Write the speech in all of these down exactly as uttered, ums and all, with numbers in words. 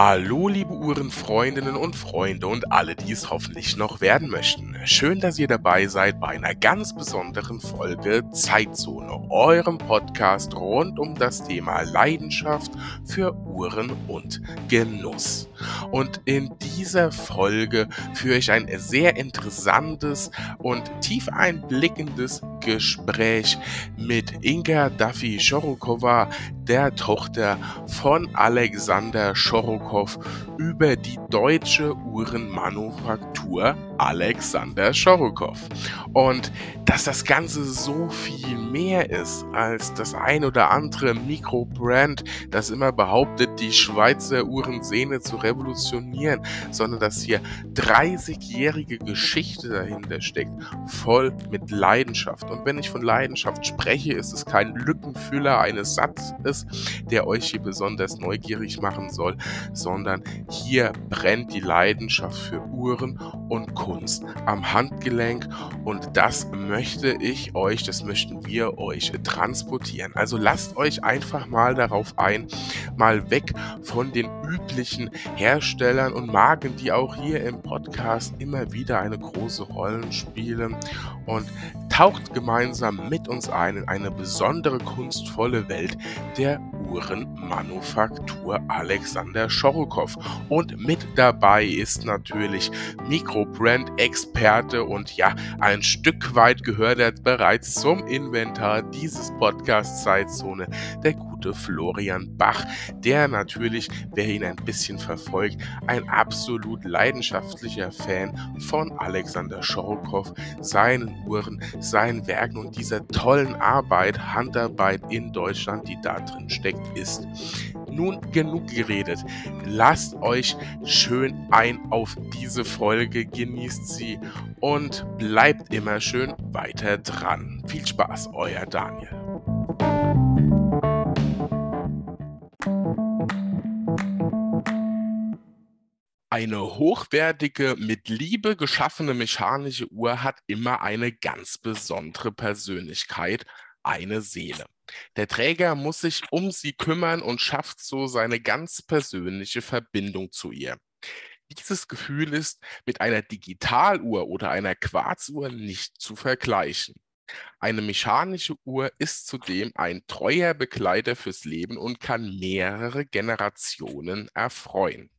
Hallo liebe Uhrenfreundinnen und Freunde und alle, die es hoffentlich noch werden möchten. Schön, dass ihr dabei seid bei einer ganz besonderen Folge Zeitzone, eurem Podcast rund um das Thema Leidenschaft für Uhren und Genuss. Und in dieser Folge führe ich ein sehr interessantes und tief einblickendes Gespräch mit Inga Duffy Schorukowa, der Tochter von Alexander Shorokhoff, über die deutsche Uhrenmanufaktur Alexander Shorokhoff. Und dass das Ganze so viel mehr ist als das ein oder andere Mikrobrand, das immer behauptet, die Schweizer Uhrenszene zu revolutionieren, sondern dass hier dreißigjährige Geschichte dahinter steckt, voll mit Leidenschaft. Und wenn ich von Leidenschaft spreche, ist es kein Lückenfüller eines Satzes, der euch hier besonders neugierig machen soll, sondern hier brennt die Leidenschaft für Uhren und Kunst am Handgelenk, und das möchte ich euch, das möchten wir euch transportieren. Also lasst euch einfach mal darauf ein, mal weg von den üblichen Herstellern und Marken, die auch hier im Podcast immer wieder eine große Rolle spielen, und taucht gemeinsam mit uns ein in eine besondere, kunstvolle Welt der Uhrenmanufaktur Alexander Shorokhoff. Und mit dabei ist natürlich Mikrobrand-Experte und ja, ein Stück weit gehört er bereits zum Inventar dieses Podcasts Zeitzone, der gute Florian Bach, der natürlich, wer ihn ein bisschen verfolgt, ein absolut leidenschaftlicher Fan von Alexander Shorokhoff, seinen Uhren, seinen Werken und dieser tollen Arbeit, Handarbeit in Deutschland, die da drin steckt, ist. Nun genug geredet. Lasst euch schön ein auf diese Folge, genießt sie und bleibt immer schön weiter dran. Viel Spaß, euer Daniel. Eine hochwertige, mit Liebe geschaffene mechanische Uhr hat immer eine ganz besondere Persönlichkeit, eine Seele. Der Träger muss sich um sie kümmern und schafft so seine ganz persönliche Verbindung zu ihr. Dieses Gefühl ist mit einer Digitaluhr oder einer Quarzuhr nicht zu vergleichen. Eine mechanische Uhr ist zudem ein treuer Begleiter fürs Leben und kann mehrere Generationen erfreuen.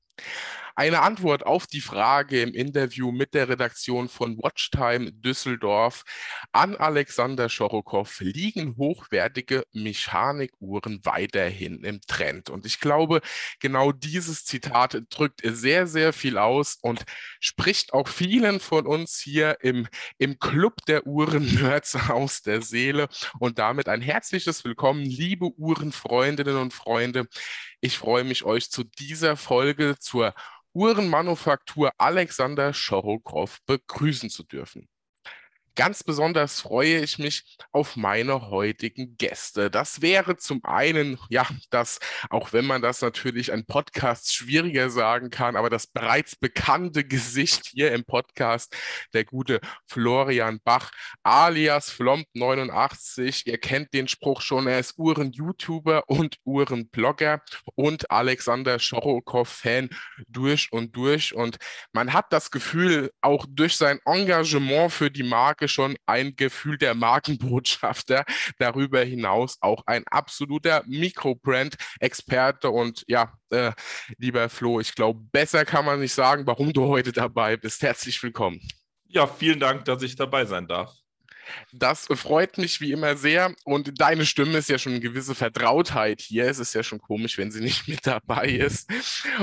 Eine Antwort auf die Frage im Interview mit der Redaktion von Watchtime Düsseldorf an Alexander Shorokhoff: Liegen hochwertige Mechanikuhren weiterhin im Trend? Und ich glaube, genau dieses Zitat drückt sehr, sehr viel aus und spricht auch vielen von uns hier im, im Club der Uhren-Nerds aus der Seele. Und damit ein herzliches Willkommen, liebe Uhrenfreundinnen und Freunde. Ich freue mich, euch zu dieser Folge zur Uhrenmanufaktur Alexander Shorokhoff begrüßen zu dürfen. Ganz besonders freue ich mich auf meine heutigen Gäste. Das wäre zum einen, ja, das, auch wenn man das natürlich ein Podcast schwieriger sagen kann, aber das bereits bekannte Gesicht hier im Podcast, der gute Florian Bach, alias Flomp neunundachtzig. Ihr kennt den Spruch schon, er ist Uhren-YouTuber und Uhren-Blogger und Alexander Shorokhoff-Fan durch und durch. Und man hat das Gefühl, auch durch sein Engagement für die Marke schon ein Gefühl der Markenbotschafter, darüber hinaus auch ein absoluter Mikrobrand-Experte. Und ja, äh, lieber Flo, ich glaube, besser kann man nicht sagen, warum du heute dabei bist. Herzlich willkommen. Ja, vielen Dank, dass ich dabei sein darf. Das freut mich wie immer sehr, und deine Stimme ist ja schon eine gewisse Vertrautheit hier. Es ist ja schon komisch, wenn sie nicht mit dabei ist.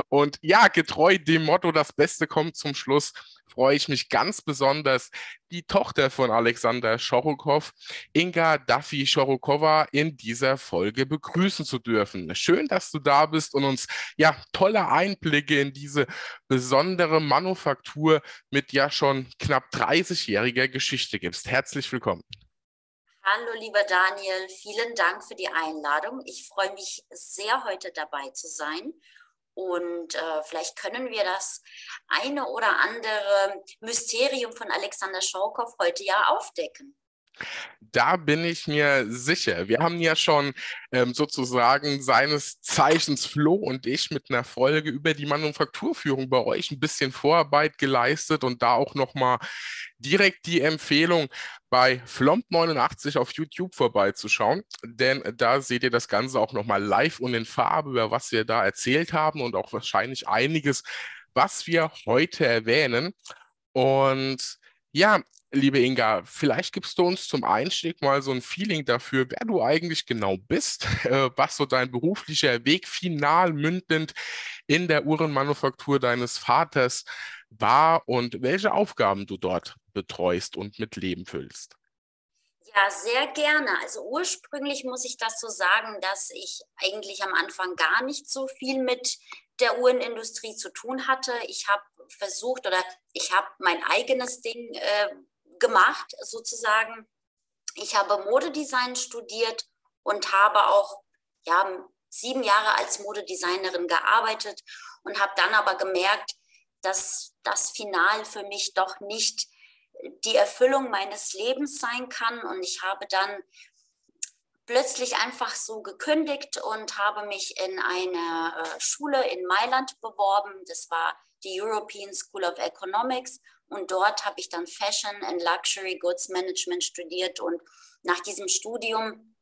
Und ja, getreu dem Motto, das Beste kommt zum Schluss, freue ich mich ganz besonders, die Tochter von Alexander Shorokhoff, Inga Duffy Schorukowa, in dieser Folge begrüßen zu dürfen. Schön, dass du da bist und uns ja tolle Einblicke in diese besondere Manufaktur mit ja schon knapp dreißigjähriger Geschichte gibst. Herzlich willkommen. Hallo lieber Daniel, vielen Dank für die Einladung. Ich freue mich sehr, heute dabei zu sein. Und äh, vielleicht können wir das eine oder andere Mysterium von Alexander Shorokhoff heute ja aufdecken. Da bin ich mir sicher. Wir haben ja schon ähm, sozusagen seines Zeichens Flo und ich mit einer Folge über die Manufakturführung bei euch ein bisschen Vorarbeit geleistet und da auch nochmal direkt die Empfehlung, bei Flomp neunundachtzig auf YouTube vorbeizuschauen, denn da seht ihr das Ganze auch nochmal live und in Farbe, über was wir da erzählt haben und auch wahrscheinlich einiges, was wir heute erwähnen. Und ja, liebe Inga, vielleicht gibst du uns zum Einstieg mal so ein Feeling dafür, wer du eigentlich genau bist, äh, was so dein beruflicher Weg final mündend in der Uhrenmanufaktur deines Vaters war und welche Aufgaben du dort betreust und mit Leben füllst. Ja, sehr gerne. Also ursprünglich muss ich das so sagen, dass ich eigentlich am Anfang gar nicht so viel mit der Uhrenindustrie zu tun hatte. Ich habe versucht oder ich habe mein eigenes Ding äh, gemacht sozusagen. Ich habe Modedesign studiert und habe auch ja, sieben Jahre als Modedesignerin gearbeitet und habe dann aber gemerkt, dass das Final für mich doch nicht die Erfüllung meines Lebens sein kann. Und ich habe dann plötzlich einfach so gekündigt und habe mich in eine Schule in Mailand beworben. Das war die European School of Economics. Und dort habe ich dann Fashion and Luxury Goods Management studiert. Und nach diesem Studium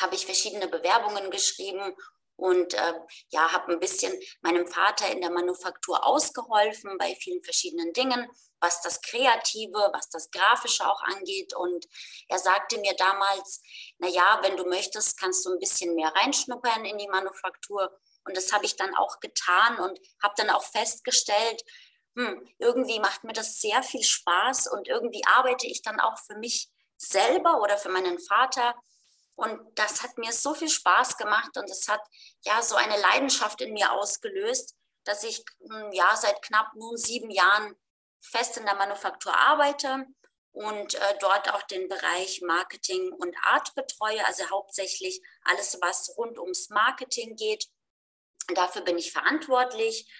habe ich verschiedene Bewerbungen geschrieben und äh, ja, habe ein bisschen meinem Vater in der Manufaktur ausgeholfen bei vielen verschiedenen Dingen, was das Kreative, was das Grafische auch angeht. Und er sagte mir damals, naja, wenn du möchtest, kannst du ein bisschen mehr reinschnuppern in die Manufaktur. Und das habe ich dann auch getan und habe dann auch festgestellt, hm, irgendwie macht mir das sehr viel Spaß und irgendwie arbeite ich dann auch für mich selber oder für meinen Vater. Und das hat mir so viel Spaß gemacht und es hat ja so eine Leidenschaft in mir ausgelöst, dass ich ja seit knapp nun sieben Jahren fest in der Manufaktur arbeite und äh, dort auch den Bereich Marketing und Art betreue, also hauptsächlich alles, was rund ums Marketing geht. Dafür bin ich verantwortlich.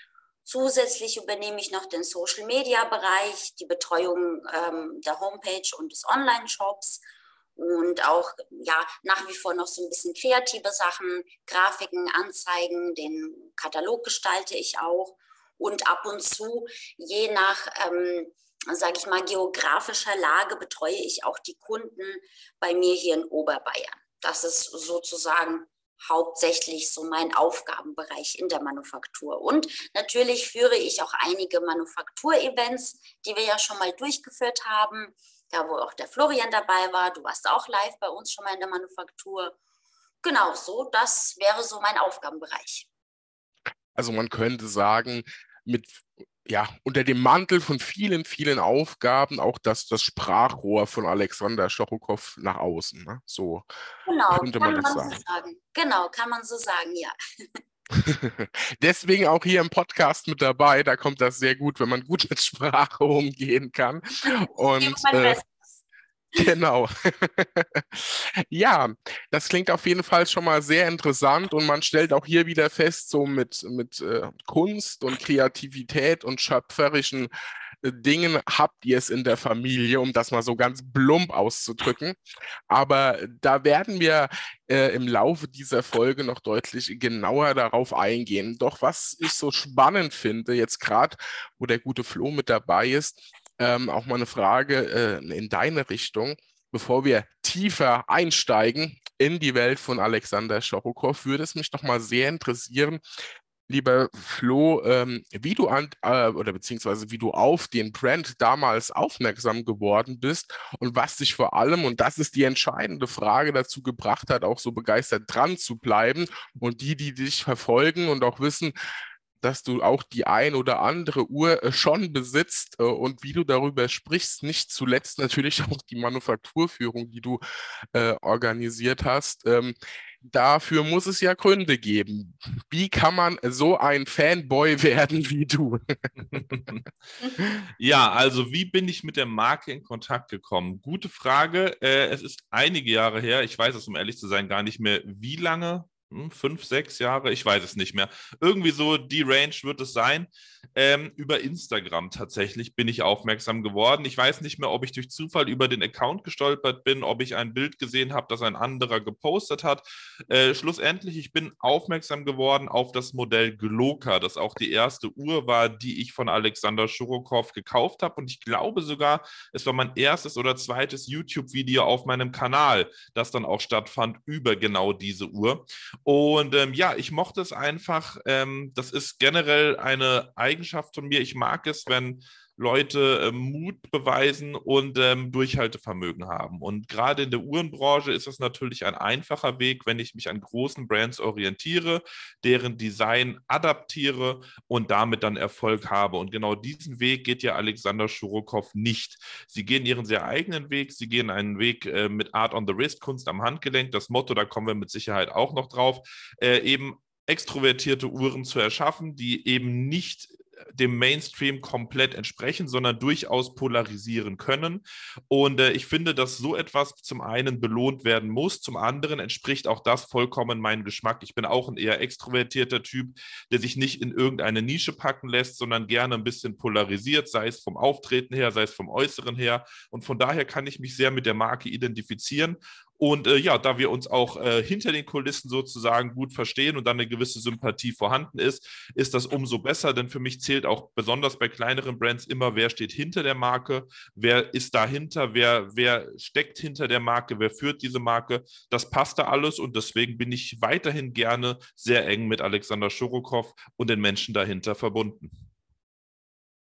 Zusätzlich übernehme ich noch den Social-Media-Bereich, die Betreuung ähm, der Homepage und des Online-Shops. Und auch ja, nach wie vor noch so ein bisschen kreative Sachen, Grafiken, Anzeigen, den Katalog gestalte ich auch. Und ab und zu, je nach, ähm, sage ich mal, geografischer Lage, betreue ich auch die Kunden bei mir hier in Oberbayern. Das ist sozusagen hauptsächlich so mein Aufgabenbereich in der Manufaktur. Und natürlich führe ich auch einige Manufakturevents, die wir ja schon mal durchgeführt haben. Da, wo auch der Florian dabei war. Du warst auch live bei uns schon mal in der Manufaktur. Genau so, das wäre so mein Aufgabenbereich. Also man könnte sagen, mit, ja, unter dem Mantel von vielen, vielen Aufgaben auch das, das Sprachrohr von Alexander Shorokhoff nach außen. Ne? So genau, könnte man das sagen. So sagen. Genau, kann man so sagen, ja. Deswegen auch hier im Podcast mit dabei, da kommt das sehr gut, wenn man gut mit Sprache umgehen kann. Und äh, genau. Ja, das klingt auf jeden Fall schon mal sehr interessant und man stellt auch hier wieder fest, so mit, mit äh, Kunst und Kreativität und schöpferischen Dingen habt ihr es in der Familie, um das mal so ganz plump auszudrücken. Aber da werden wir äh, im Laufe dieser Folge noch deutlich genauer darauf eingehen. Doch was ich so spannend finde, jetzt gerade, wo der gute Flo mit dabei ist, ähm, auch mal eine Frage äh, in deine Richtung. Bevor wir tiefer einsteigen in die Welt von Alexander Shorokhoff, würde es mich doch mal sehr interessieren, lieber Flo, ähm, wie du an, äh, oder beziehungsweise wie du auf den Brand damals aufmerksam geworden bist und was dich vor allem, und das ist die entscheidende Frage, dazu gebracht hat, auch so begeistert dran zu bleiben und die, die dich verfolgen und auch wissen, dass du auch die ein oder andere Uhr äh, schon besitzt äh, und wie du darüber sprichst, nicht zuletzt natürlich auch die Manufakturführung, die du äh, organisiert hast, ähm, dafür muss es ja Gründe geben. Wie kann man so ein Fanboy werden wie du? Ja, also wie bin ich mit der Marke in Kontakt gekommen? Gute Frage. Äh, es ist einige Jahre her. Ich weiß es, um ehrlich zu sein, gar nicht mehr, wie lange fünf, sechs Jahre, ich weiß es nicht mehr. Irgendwie so die Range wird es sein. Ähm, über Instagram tatsächlich bin ich aufmerksam geworden. Ich weiß nicht mehr, ob ich durch Zufall über den Account gestolpert bin, ob ich ein Bild gesehen habe, das ein anderer gepostet hat. Äh, schlussendlich, ich bin aufmerksam geworden auf das Modell Gloka, das auch die erste Uhr war, die ich von Alexander Shorokhoff gekauft habe. Und ich glaube sogar, es war mein erstes oder zweites YouTube-Video auf meinem Kanal, das dann auch stattfand über genau diese Uhr. Und ähm, ja, ich mochte es einfach. Ähm, das ist generell eine Eigenschaft von mir. Ich mag es, wenn Leute äh, Mut beweisen und ähm, Durchhaltevermögen haben. Und gerade in der Uhrenbranche ist es natürlich ein einfacher Weg, wenn ich mich an großen Brands orientiere, deren Design adaptiere und damit dann Erfolg habe. Und genau diesen Weg geht ja Alexander Shorokhoff nicht. Sie gehen ihren sehr eigenen Weg. Sie gehen einen Weg äh, mit Art on the Wrist, Kunst am Handgelenk. Das Motto, da kommen wir mit Sicherheit auch noch drauf, äh, eben extrovertierte Uhren zu erschaffen, die eben nicht dem Mainstream komplett entsprechen, sondern durchaus polarisieren können. Und äh, ich finde, dass so etwas zum einen belohnt werden muss, zum anderen entspricht auch das vollkommen meinem Geschmack. Ich bin auch ein eher extrovertierter Typ, der sich nicht in irgendeine Nische packen lässt, sondern gerne ein bisschen polarisiert, sei es vom Auftreten her, sei es vom Äußeren her. Und von daher kann ich mich sehr mit der Marke identifizieren. Und äh, ja, da wir uns auch äh, hinter den Kulissen sozusagen gut verstehen und dann eine gewisse Sympathie vorhanden ist, ist das umso besser, denn für mich zählt auch besonders bei kleineren Brands immer, wer steht hinter der Marke, wer ist dahinter, wer, wer steckt hinter der Marke, wer führt diese Marke. Das passt da alles und deswegen bin ich weiterhin gerne sehr eng mit Alexander Shorokhoff und den Menschen dahinter verbunden.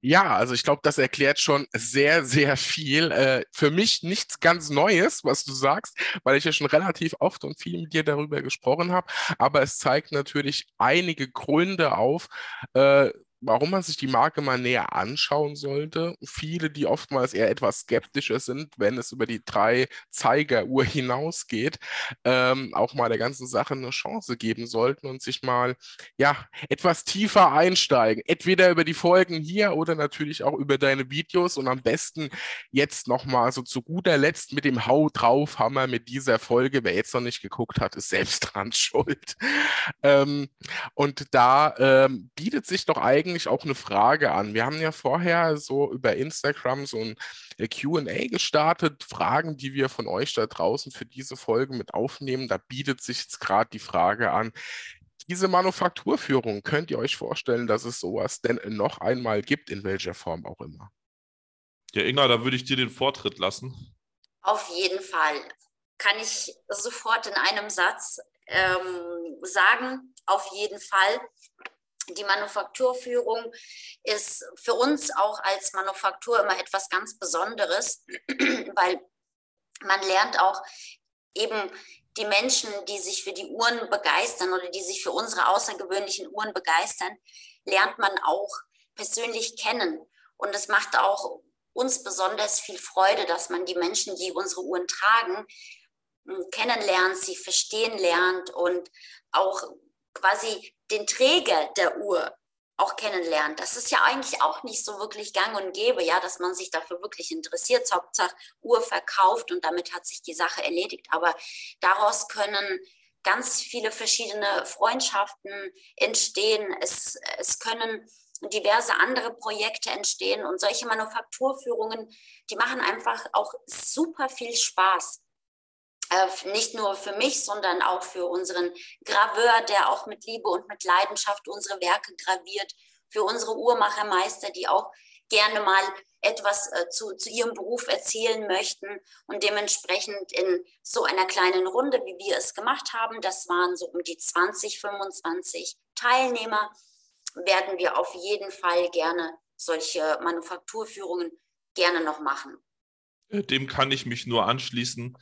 Ja, also ich glaube, das erklärt schon sehr, sehr viel. Äh, für mich nichts ganz Neues, was du sagst, weil ich ja schon relativ oft und viel mit dir darüber gesprochen habe. Aber es zeigt natürlich einige Gründe auf, äh, warum man sich die Marke mal näher anschauen sollte. Viele, die oftmals eher etwas skeptischer sind, wenn es über die drei Zeigeruhr hinausgeht, ähm, auch mal der ganzen Sache eine Chance geben sollten und sich mal ja, etwas tiefer einsteigen. Entweder über die Folgen hier oder natürlich auch über deine Videos und am besten jetzt nochmal so zu guter Letzt mit dem Hau drauf Hammer mit dieser Folge. Wer jetzt noch nicht geguckt hat, ist selbst dran schuld. Ähm, und da ähm, bietet sich doch eigentlich Eigentlich auch eine Frage an. Wir haben ja vorher so über Instagram so ein Q und A gestartet, Fragen, die wir von euch da draußen für diese Folge mit aufnehmen. Da bietet sich jetzt gerade die Frage an, diese Manufakturführung, könnt ihr euch vorstellen, dass es sowas denn noch einmal gibt, in welcher Form auch immer? Ja, Inga, da würde ich dir den Vortritt lassen. Auf jeden Fall. Kann ich sofort in einem Satz ähm, sagen, auf jeden Fall. Die Manufakturführung ist für uns auch als Manufaktur immer etwas ganz Besonderes, weil man lernt auch eben die Menschen, die sich für die Uhren begeistern oder die sich für unsere außergewöhnlichen Uhren begeistern, lernt man auch persönlich kennen. Und es macht auch uns besonders viel Freude, dass man die Menschen, die unsere Uhren tragen, kennenlernt, sie verstehen lernt und auch quasi den Träger der Uhr auch kennenlernt. Das ist ja eigentlich auch nicht so wirklich gang und gäbe, ja, dass man sich dafür wirklich interessiert. Hauptsache Uhr verkauft und damit hat sich die Sache erledigt. Aber daraus können ganz viele verschiedene Freundschaften entstehen. Es, es können diverse andere Projekte entstehen und solche Manufakturführungen, die machen einfach auch super viel Spaß. Nicht nur für mich, sondern auch für unseren Graveur, der auch mit Liebe und mit Leidenschaft unsere Werke graviert, für unsere Uhrmachermeister, die auch gerne mal etwas zu, zu ihrem Beruf erzählen möchten und dementsprechend in so einer kleinen Runde, wie wir es gemacht haben, das waren so um die zwanzig, fünfundzwanzig Teilnehmer, werden wir auf jeden Fall gerne solche Manufakturführungen gerne noch machen. Dem kann ich mich nur anschließen.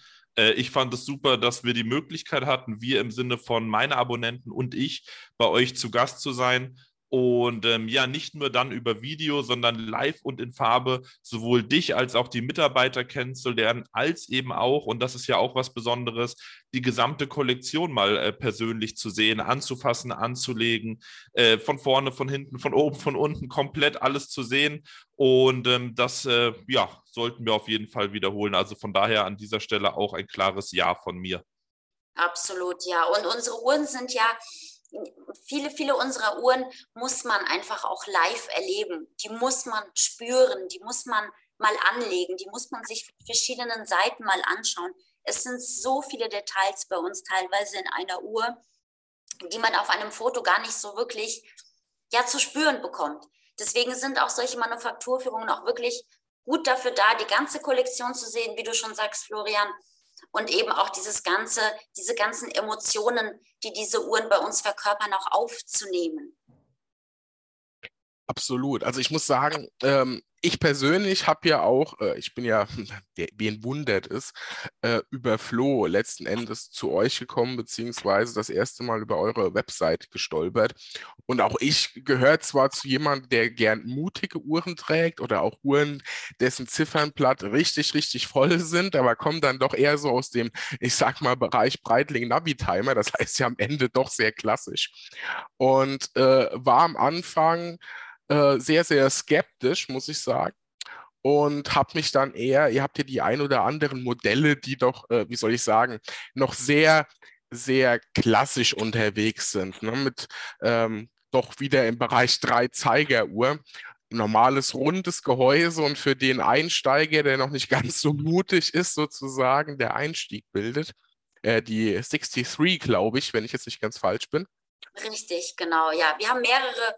Ich fand es super, dass wir die Möglichkeit hatten, wir im Sinne von meine Abonnenten und ich, bei euch zu Gast zu sein. Und ähm, ja, nicht nur dann über Video, sondern live und in Farbe sowohl dich als auch die Mitarbeiter kennenzulernen, als eben auch, und das ist ja auch was Besonderes, die gesamte Kollektion mal äh, persönlich zu sehen, anzufassen, anzulegen, äh, von vorne, von hinten, von oben, von unten, komplett alles zu sehen. Und ähm, das äh, ja, sollten wir auf jeden Fall wiederholen. Also von daher an dieser Stelle auch ein klares Ja von mir. Absolut, ja. Und unsere Uhren sind ja, viele, viele unserer Uhren muss man einfach auch live erleben. Die muss man spüren, die muss man mal anlegen, die muss man sich von verschiedenen Seiten mal anschauen. Es sind so viele Details bei uns teilweise in einer Uhr, die man auf einem Foto gar nicht so wirklich ja, zu spüren bekommt. Deswegen sind auch solche Manufakturführungen auch wirklich gut dafür da, die ganze Kollektion zu sehen, wie du schon sagst, Florian, und eben auch dieses ganze, diese ganzen Emotionen, die diese Uhren bei uns verkörpern, auch aufzunehmen. Absolut. Also ich muss sagen, ähm, ich persönlich habe ja auch, äh, ich bin ja, der, wen wundert es, äh, über Flo letzten Endes zu euch gekommen, beziehungsweise das erste Mal über eure Website gestolpert. Und auch ich gehöre zwar zu jemandem, der gern mutige Uhren trägt oder auch Uhren, dessen Ziffernblatt richtig, richtig voll sind, aber kommen dann doch eher so aus dem, ich sag mal, Bereich Breitling-Navi-Timer, das heißt ja am Ende doch sehr klassisch. Und äh, war am Anfang sehr, sehr skeptisch, muss ich sagen. Und habe mich dann eher, ihr habt ja die ein oder anderen Modelle, die doch, äh, wie soll ich sagen, noch sehr, sehr klassisch unterwegs sind. Ne? Mit ähm, doch wieder im Bereich Dreizeigeruhr. Normales, rundes Gehäuse und für den Einsteiger, der noch nicht ganz so mutig ist, sozusagen, der Einstieg bildet. Äh, die sechsundsechzig, glaube ich, wenn ich jetzt nicht ganz falsch bin. Richtig, genau, ja. Wir haben mehrere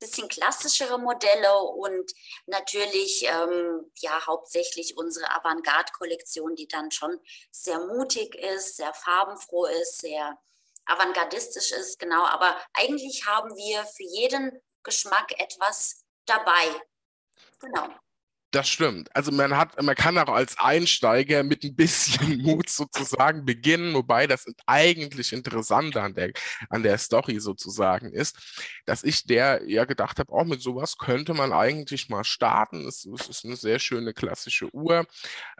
bisschen klassischere Modelle und natürlich ähm, ja hauptsächlich unsere Avantgarde-Kollektion, die dann schon sehr mutig ist, sehr farbenfroh ist, sehr avantgardistisch ist, genau. Aber eigentlich haben wir für jeden Geschmack etwas dabei, genau. Das stimmt. Also man hat, man kann auch als Einsteiger mit ein bisschen Mut sozusagen beginnen, wobei das eigentlich Interessante an der, an der Story sozusagen ist, dass ich der ja gedacht habe, auch mit sowas könnte man eigentlich mal starten. Es, es ist eine sehr schöne klassische Uhr.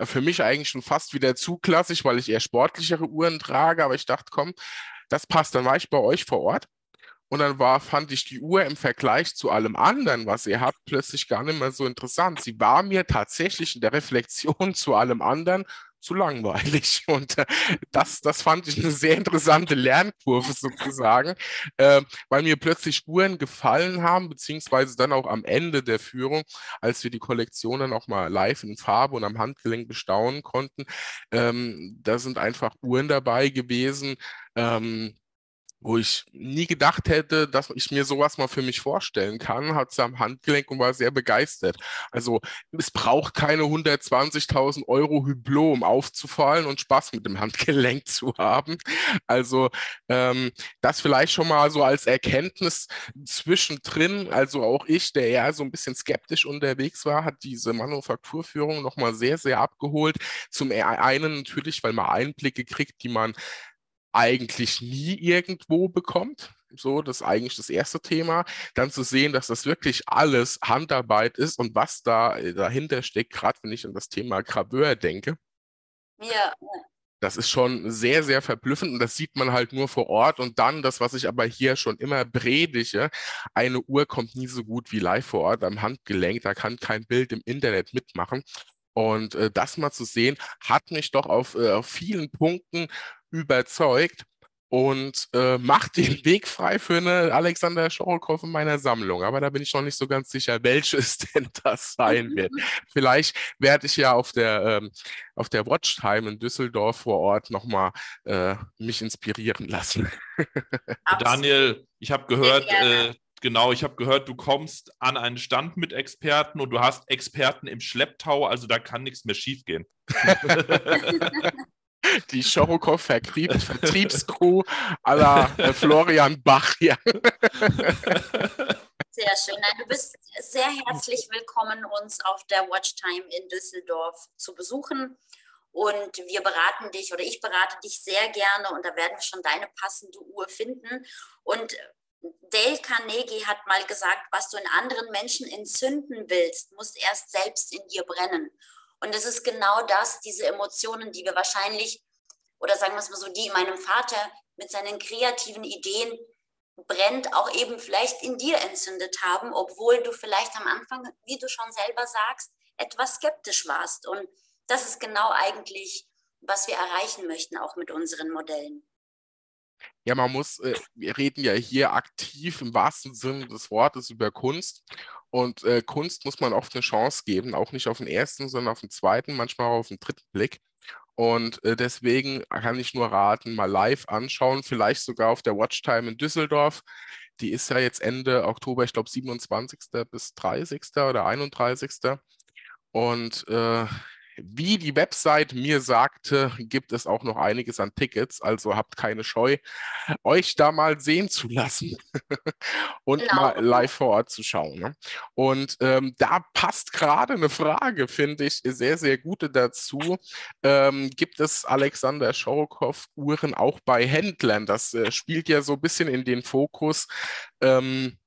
Für mich eigentlich schon fast wieder zu klassisch, weil ich eher sportlichere Uhren trage, aber ich dachte, komm, das passt. Dann war ich bei euch vor Ort. Und dann war, fand ich die Uhr im Vergleich zu allem anderen, was ihr habt, plötzlich gar nicht mehr so interessant. Sie war mir tatsächlich in der Reflexion zu allem anderen zu langweilig. Und äh, das, das fand ich eine sehr interessante Lernkurve sozusagen, äh, weil mir plötzlich Uhren gefallen haben, beziehungsweise dann auch am Ende der Führung, als wir die Kollektion dann auch mal live in Farbe und am Handgelenk bestaunen konnten. Ähm, da sind einfach Uhren dabei gewesen, ähm, wo ich nie gedacht hätte, dass ich mir sowas mal für mich vorstellen kann, hat sie am Handgelenk und war sehr begeistert. Also es braucht keine hundertzwanzigtausend Euro Hublot, um aufzufallen und Spaß mit dem Handgelenk zu haben. Also ähm, das vielleicht schon mal so als Erkenntnis zwischendrin. Also auch ich, der ja so ein bisschen skeptisch unterwegs war, hat diese Manufakturführung nochmal sehr, sehr abgeholt. Zum einen natürlich, weil man Einblicke kriegt, die man eigentlich nie irgendwo bekommt. So, das ist eigentlich das erste Thema. Dann zu sehen, dass das wirklich alles Handarbeit ist und was da dahinter steckt, gerade wenn ich an das Thema Graveur denke. Ja. Das ist schon sehr, sehr verblüffend und das sieht man halt nur vor Ort. Und dann, das, was ich aber hier schon immer predige, eine Uhr kommt nie so gut wie live vor Ort am Handgelenk. Da kann kein Bild im Internet mitmachen. Und äh, das mal zu sehen, hat mich doch auf, äh, auf vielen Punkten überzeugt und äh, macht den Weg frei für eine Alexander Shorokhoff in meiner Sammlung. Aber da bin ich noch nicht so ganz sicher, welches denn das sein wird. Vielleicht werde ich ja auf der, ähm, auf der Watchtime in Düsseldorf vor Ort nochmal äh, mich inspirieren lassen. Daniel, ich habe gehört, äh, genau, ich habe gehört, du kommst an einen Stand mit Experten und du hast Experten im Schlepptau, also da kann nichts mehr schiefgehen. Die Shorokhoff-Vertriebscrew à la Florian Bach. Ja. Sehr schön. Nein, du bist sehr herzlich willkommen, uns auf der Watchtime in Düsseldorf zu besuchen. Und wir beraten dich oder ich berate dich sehr gerne und da werden wir schon deine passende Uhr finden. Und Dale Carnegie hat mal gesagt, was du in anderen Menschen entzünden willst, muss erst selbst in dir brennen. Und es ist genau das, diese Emotionen, die wir wahrscheinlich, oder sagen wir es mal so, die meinem Vater mit seinen kreativen Ideen brennt, auch eben vielleicht in dir entzündet haben, obwohl du vielleicht am Anfang, wie du schon selber sagst, etwas skeptisch warst. Und das ist genau eigentlich, was wir erreichen möchten, auch mit unseren Modellen. ja, man muss, äh, wir reden ja hier aktiv im wahrsten Sinne des Wortes über Kunst. Und äh, Kunst muss man oft eine Chance geben, auch nicht auf den ersten, sondern auf den zweiten, manchmal auch auf den dritten Blick. Und äh, deswegen kann ich nur raten, mal live anschauen, vielleicht sogar auf der Watchtime in Düsseldorf. Die ist ja jetzt Ende Oktober, ich glaube siebenundzwanzigsten bis dreißigsten oder einunddreißigsten Und äh, wie die Website mir sagte, gibt es auch noch einiges an Tickets. Also habt keine Scheu, euch da mal sehen zu lassen und genau. mal live vor Ort zu schauen. Ne? Und ähm, da passt gerade eine Frage, finde ich, sehr, sehr gute dazu. Ähm, gibt es Alexander Shorokhoff-Uhren auch bei Händlern? Das äh, spielt ja so ein bisschen in den Fokus, ähm,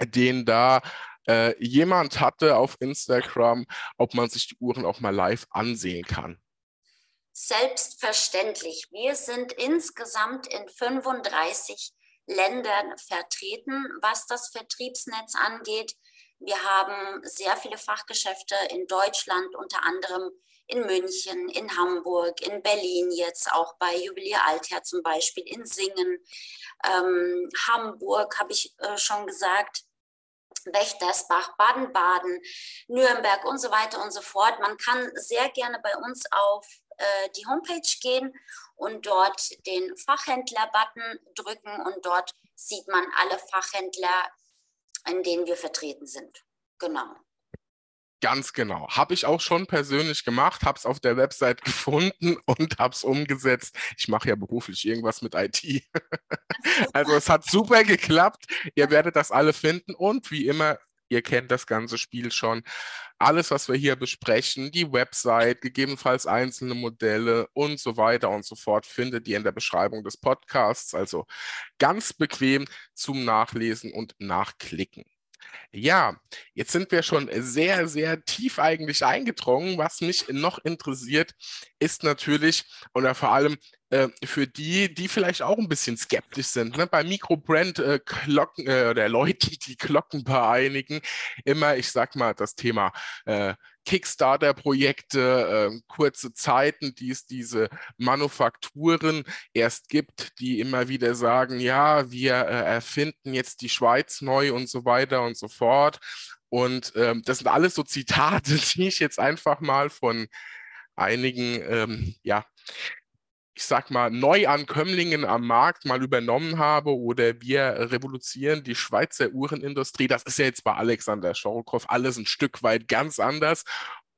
den da... Äh, jemand hatte auf Instagram, ob man sich die Uhren auch mal live ansehen kann. Selbstverständlich. Wir sind insgesamt in fünfunddreißig Ländern vertreten, was das Vertriebsnetz angeht. Wir haben sehr viele Fachgeschäfte in Deutschland, unter anderem in München, in Hamburg, in Berlin jetzt, auch bei Juwelier Altherr zum Beispiel, in Singen, ähm, Hamburg, habe ich äh, schon gesagt, Wächtersbach, Baden-Baden, Nürnberg und so weiter und so fort. Man kann sehr gerne bei uns auf äh, die Homepage gehen und dort den Fachhändler-Button drücken und dort sieht man alle Fachhändler, in denen wir vertreten sind. Genau. Ganz genau. Habe ich auch schon persönlich gemacht, habe es auf der Website gefunden und habe es umgesetzt. Ich mache ja beruflich irgendwas mit I T. Also es hat super geklappt. Ihr werdet das alle finden und wie immer, ihr kennt das ganze Spiel schon. Alles, was wir hier besprechen, die Website, gegebenenfalls einzelne Modelle und so weiter und so fort, findet ihr in der Beschreibung des Podcasts. Also ganz bequem zum Nachlesen und Nachklicken. Ja, jetzt sind wir schon sehr, sehr tief eigentlich eingedrungen. Was mich noch interessiert, ist natürlich, oder vor allem äh, für die, die vielleicht auch ein bisschen skeptisch sind, ne? Bei Microbrand äh, Glocken äh, oder Leute, die Glocken bereinigen, immer, ich sag mal, das Thema äh, Kickstarter-Projekte, äh, kurze Zeiten, die es diese Manufakturen erst gibt, die immer wieder sagen, ja, wir äh, erfinden jetzt die Schweiz neu und so weiter und so fort. Und ähm, das sind alles so Zitate, die ich jetzt einfach mal von einigen, ähm, ja, ich sag mal, Neuankömmlingen am Markt mal übernommen habe, oder wir revolutionieren die Schweizer Uhrenindustrie. Das ist ja jetzt bei Alexander Shorokhoff alles ein Stück weit ganz anders.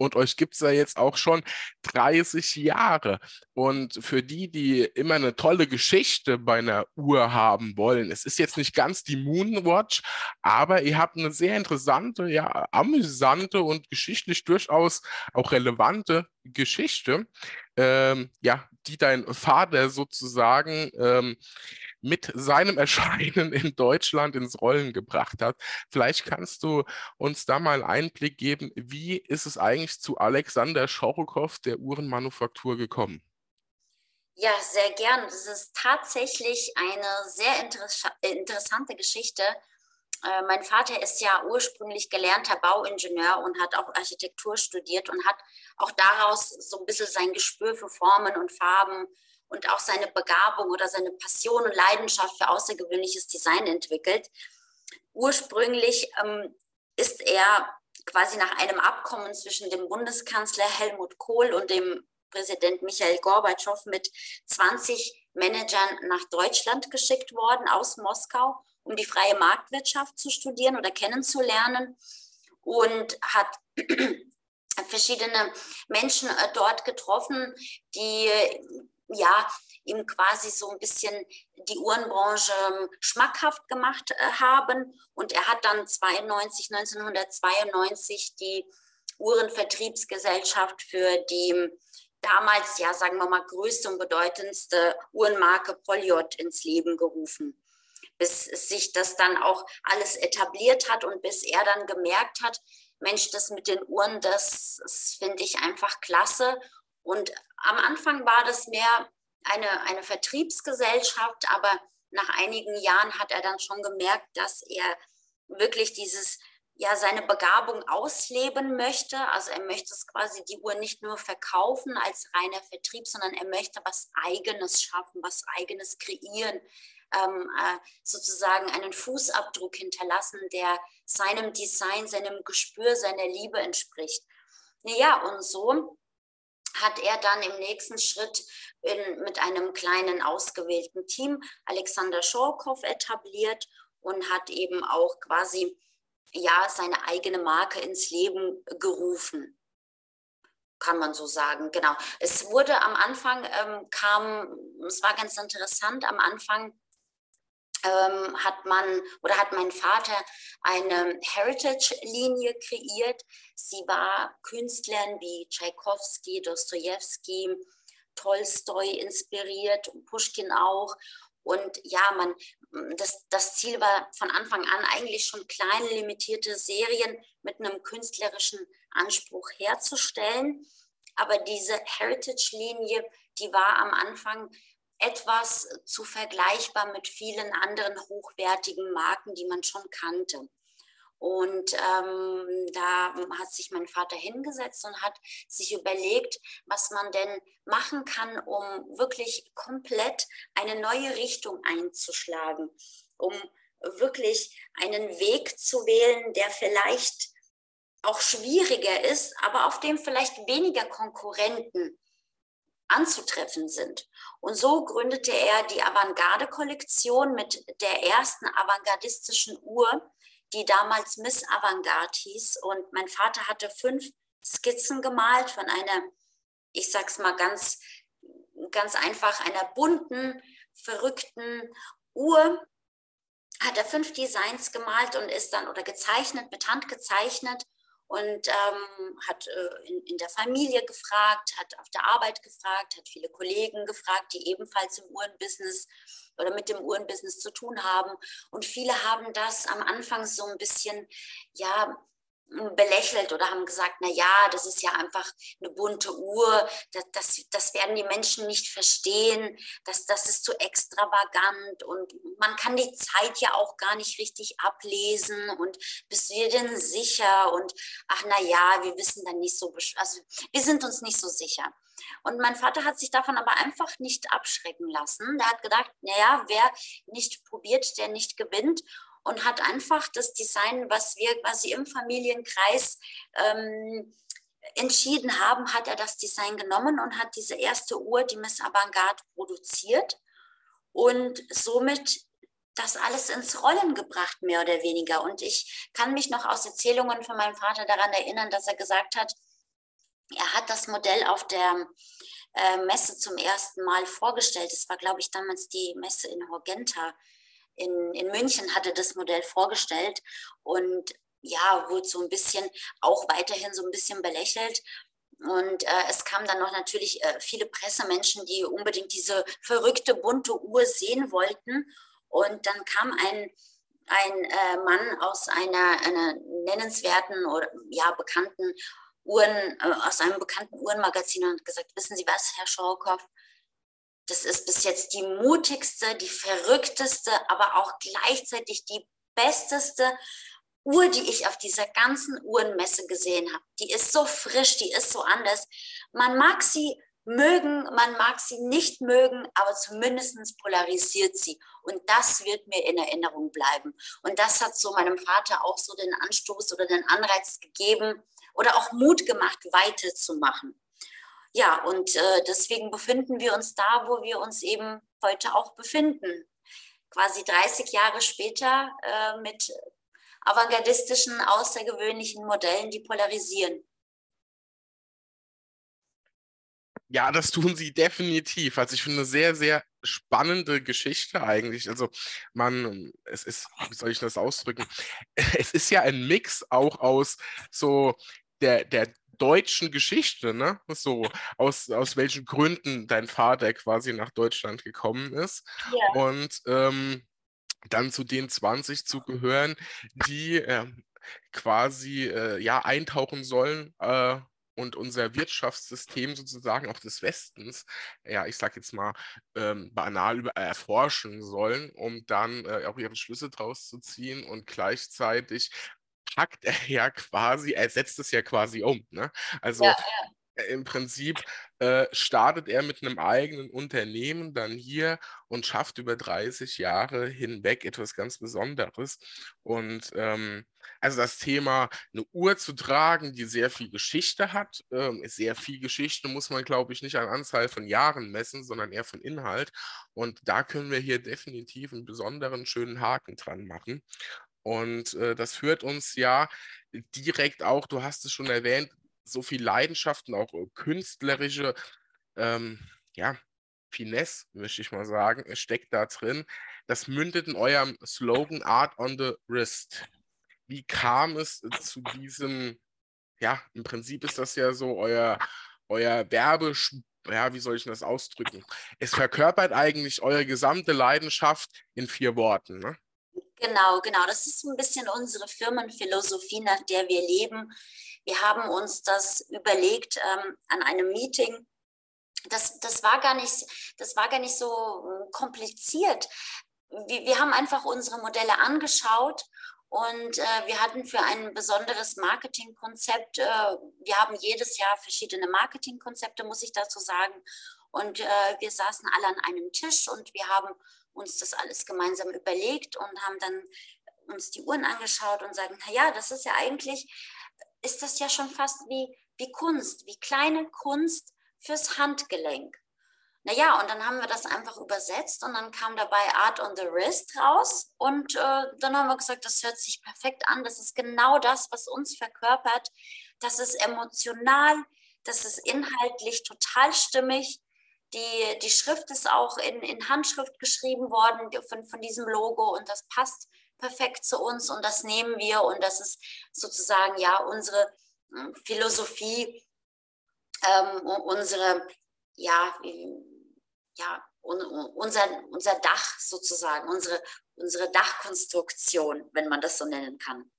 Und euch gibt es ja jetzt auch schon dreißig Jahre. Und für die, die immer eine tolle Geschichte bei einer Uhr haben wollen, es ist jetzt nicht ganz die Moonwatch, aber ihr habt eine sehr interessante, ja, amüsante und geschichtlich durchaus auch relevante Geschichte, ähm, ja, die dein Vater sozusagen ähm, mit seinem Erscheinen in Deutschland ins Rollen gebracht hat. Vielleicht kannst du uns da mal einen Einblick geben, wie ist es eigentlich zu Alexander Shorokhoff, der Uhrenmanufaktur, gekommen? Ja, sehr gern. Das ist tatsächlich eine sehr inter- interessante Geschichte. Äh, mein Vater ist ja ursprünglich gelernter Bauingenieur und hat auch Architektur studiert und hat auch daraus so ein bisschen sein Gespür für Formen und Farben und auch seine Begabung oder seine Passion und Leidenschaft für außergewöhnliches Design entwickelt. Ursprünglich ähm, ist er quasi nach einem Abkommen zwischen dem Bundeskanzler Helmut Kohl und dem Präsident Michael Gorbatschow mit zwanzig Managern nach Deutschland geschickt worden, aus Moskau, um die freie Marktwirtschaft zu studieren oder kennenzulernen, und hat verschiedene Menschen dort getroffen, die ja, ihm quasi so ein bisschen die Uhrenbranche schmackhaft gemacht äh, haben. Und er hat dann zweiundneunzig, neunzehnhundertzweiundneunzig die Uhrenvertriebsgesellschaft für die damals, ja, sagen wir mal, größte und bedeutendste Uhrenmarke Poljot ins Leben gerufen. Bis sich das dann auch alles etabliert hat und bis er dann gemerkt hat, Mensch, das mit den Uhren, das, das finde ich einfach klasse. Und am Anfang war das mehr eine, eine Vertriebsgesellschaft, aber nach einigen Jahren hat er dann schon gemerkt, dass er wirklich dieses, ja, seine Begabung ausleben möchte. Also er möchte es quasi, die Uhr nicht nur verkaufen als reiner Vertrieb, sondern er möchte was Eigenes schaffen, was Eigenes kreieren, ähm, äh, sozusagen einen Fußabdruck hinterlassen, der seinem Design, seinem Gespür, seiner Liebe entspricht. Naja, und so hat er dann im nächsten Schritt in, mit einem kleinen ausgewählten Team Alexander Shorokhoff etabliert und hat eben auch quasi ja, seine eigene Marke ins Leben gerufen. Kann man so sagen, genau. Es wurde am Anfang, ähm, kam, es war ganz interessant, am Anfang ähm, hat man, oder hat mein Vater eine Heritage-Linie kreiert. Sie war Künstlern wie Tchaikovsky, Dostoevsky, Tolstoy inspiriert, Pushkin auch. Und ja, man, das, das Ziel war von Anfang an eigentlich schon kleine, limitierte Serien mit einem künstlerischen Anspruch herzustellen. Aber diese Heritage-Linie, die war am Anfang etwas zu vergleichbar mit vielen anderen hochwertigen Marken, die man schon kannte. Und ähm, da hat sich mein Vater hingesetzt und hat sich überlegt, was man denn machen kann, um wirklich komplett eine neue Richtung einzuschlagen, um wirklich einen Weg zu wählen, der vielleicht auch schwieriger ist, aber auf dem vielleicht weniger Konkurrenten anzutreffen sind. Und so gründete er die Avantgarde-Kollektion mit der ersten avantgardistischen Uhr, die damals Miss Avantgarde hieß. Und mein Vater hatte fünf Skizzen gemalt von einer, ich sag's mal ganz, ganz einfach, einer bunten, verrückten Uhr. Hat er fünf Designs gemalt und ist dann, oder gezeichnet, mit Hand gezeichnet und ähm, hat äh, in, in der Familie gefragt, hat auf der Arbeit gefragt, hat viele Kollegen gefragt, die ebenfalls im Uhrenbusiness oder mit dem Uhrenbusiness zu tun haben. Und viele haben das am Anfang so ein bisschen, ja, belächelt oder haben gesagt, na ja, das ist ja einfach eine bunte Uhr, das, das, das werden die Menschen nicht verstehen, das, das ist zu extravagant und man kann die Zeit ja auch gar nicht richtig ablesen und bist du dir denn sicher und ach na ja, wir wissen dann nicht so, also wir sind uns nicht so sicher. Und mein Vater hat sich davon aber einfach nicht abschrecken lassen. Er hat gedacht, na ja, wer nicht probiert, der nicht gewinnt. Und hat einfach das Design, was wir quasi im Familienkreis ähm, entschieden haben, hat er das Design genommen und hat diese erste Uhr, die Miss Avantgarde, produziert und somit das alles ins Rollen gebracht, mehr oder weniger. Und ich kann mich noch aus Erzählungen von meinem Vater daran erinnern, dass er gesagt hat, er hat das Modell auf der äh, Messe zum ersten Mal vorgestellt. Es war, glaube ich, damals die Messe in Inhorgenta. In, in München hatte das Modell vorgestellt und ja, wurde so ein bisschen, auch weiterhin so ein bisschen belächelt. Und äh, es kamen dann noch natürlich äh, viele Pressemenschen, die unbedingt diese verrückte, bunte Uhr sehen wollten. Und dann kam ein, ein äh, Mann aus einer, einer nennenswerten oder ja, bekannten Uhren, äh, aus einem bekannten Uhrenmagazin und hat gesagt, wissen Sie was, Herr Shorokhoff? Das ist bis jetzt die mutigste, die verrückteste, aber auch gleichzeitig die besteste Uhr, die ich auf dieser ganzen Uhrenmesse gesehen habe. Die ist so frisch, die ist so anders. Man mag sie mögen, man mag sie nicht mögen, aber zumindest polarisiert sie. Und das wird mir in Erinnerung bleiben. Und das hat so meinem Vater auch so den Anstoß oder den Anreiz gegeben oder auch Mut gemacht, weiterzumachen. Ja, und äh, deswegen befinden wir uns da, wo wir uns eben heute auch befinden. Quasi dreißig Jahre später äh, mit avantgardistischen, außergewöhnlichen Modellen, die polarisieren. Ja, das tun sie definitiv. Also ich finde eine sehr, sehr spannende Geschichte eigentlich. Also man, es ist, wie soll ich das ausdrücken? Es ist ja ein Mix auch aus so der, der deutschen Geschichte, ne? So, aus, aus welchen Gründen dein Vater quasi nach Deutschland gekommen ist. Yeah. Und ähm, dann zu den zwanzig zu gehören, die äh, quasi äh, ja, eintauchen sollen äh, und unser Wirtschaftssystem sozusagen auch des Westens, ja, ich sag jetzt mal, ähm, banal über, äh, erforschen sollen, um dann äh, auch ihre Schlüsse draus zu ziehen und gleichzeitig packt er ja quasi, er setzt es ja quasi um. Ne? Also ja, ja. Im Prinzip äh, startet er mit einem eigenen Unternehmen dann hier und schafft über dreißig Jahre hinweg etwas ganz Besonderes. Und ähm, also das Thema, eine Uhr zu tragen, die sehr viel Geschichte hat, ähm, ist sehr viel Geschichte, muss man, glaube ich, nicht an Anzahl von Jahren messen, sondern eher von Inhalt. Und da können wir hier definitiv einen besonderen, schönen Haken dran machen. Und äh, das führt uns ja direkt auch, du hast es schon erwähnt, so viel Leidenschaften, auch künstlerische ähm, ja, Finesse, möchte ich mal sagen, steckt da drin. Das mündet in eurem Slogan Art on the Wrist. Wie kam es zu diesem, ja, im Prinzip ist das ja so euer, euer Werbe, ja, wie soll ich das ausdrücken? Es verkörpert eigentlich eure gesamte Leidenschaft in vier Worten, ne? Genau, genau. Das ist ein bisschen unsere Firmenphilosophie, nach der wir leben. Wir haben uns das überlegt ähm, an einem Meeting. Das, das, war gar nicht, das war gar nicht so kompliziert. Wir, wir haben einfach unsere Modelle angeschaut und äh, wir hatten für ein besonderes Marketingkonzept, äh, wir haben jedes Jahr verschiedene Marketingkonzepte, muss ich dazu sagen. Und äh, wir saßen alle an einem Tisch und wir haben uns das alles gemeinsam überlegt und haben dann uns die Uhren angeschaut und sagen, naja, das ist ja eigentlich, ist das ja schon fast wie, wie Kunst, wie kleine Kunst fürs Handgelenk. Naja, und dann haben wir das einfach übersetzt und dann kam dabei Art on the Wrist raus und äh, dann haben wir gesagt, das hört sich perfekt an, das ist genau das, was uns verkörpert, das ist emotional, das ist inhaltlich total stimmig. Die, die Schrift ist auch in, in Handschrift geschrieben worden von, von diesem Logo und das passt perfekt zu uns und das nehmen wir und das ist sozusagen ja unsere Philosophie, ähm, unsere, ja, ja, un, unser, unser Dach sozusagen, unsere, unsere Dachkonstruktion, wenn man das so nennen kann.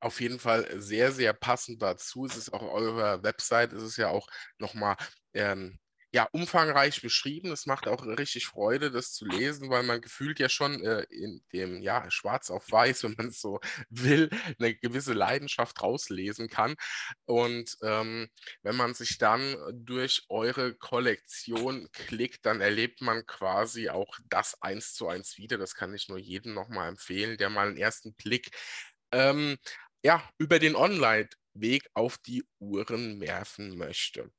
Auf jeden Fall sehr, sehr passend dazu. Es ist auch auf eurer Website, es ist ja auch nochmal ähm, ja, umfangreich beschrieben. Es macht auch richtig Freude, das zu lesen, weil man gefühlt ja schon äh, in dem ja, Schwarz auf Weiß, wenn man es so will, eine gewisse Leidenschaft rauslesen kann. Und ähm, wenn man sich dann durch eure Kollektion klickt, dann erlebt man quasi auch das eins zu eins wieder. Das kann ich nur jedem nochmal empfehlen, der mal einen ersten Blick ähm, ja, über den Online-Weg auf die Uhren werfen möchte.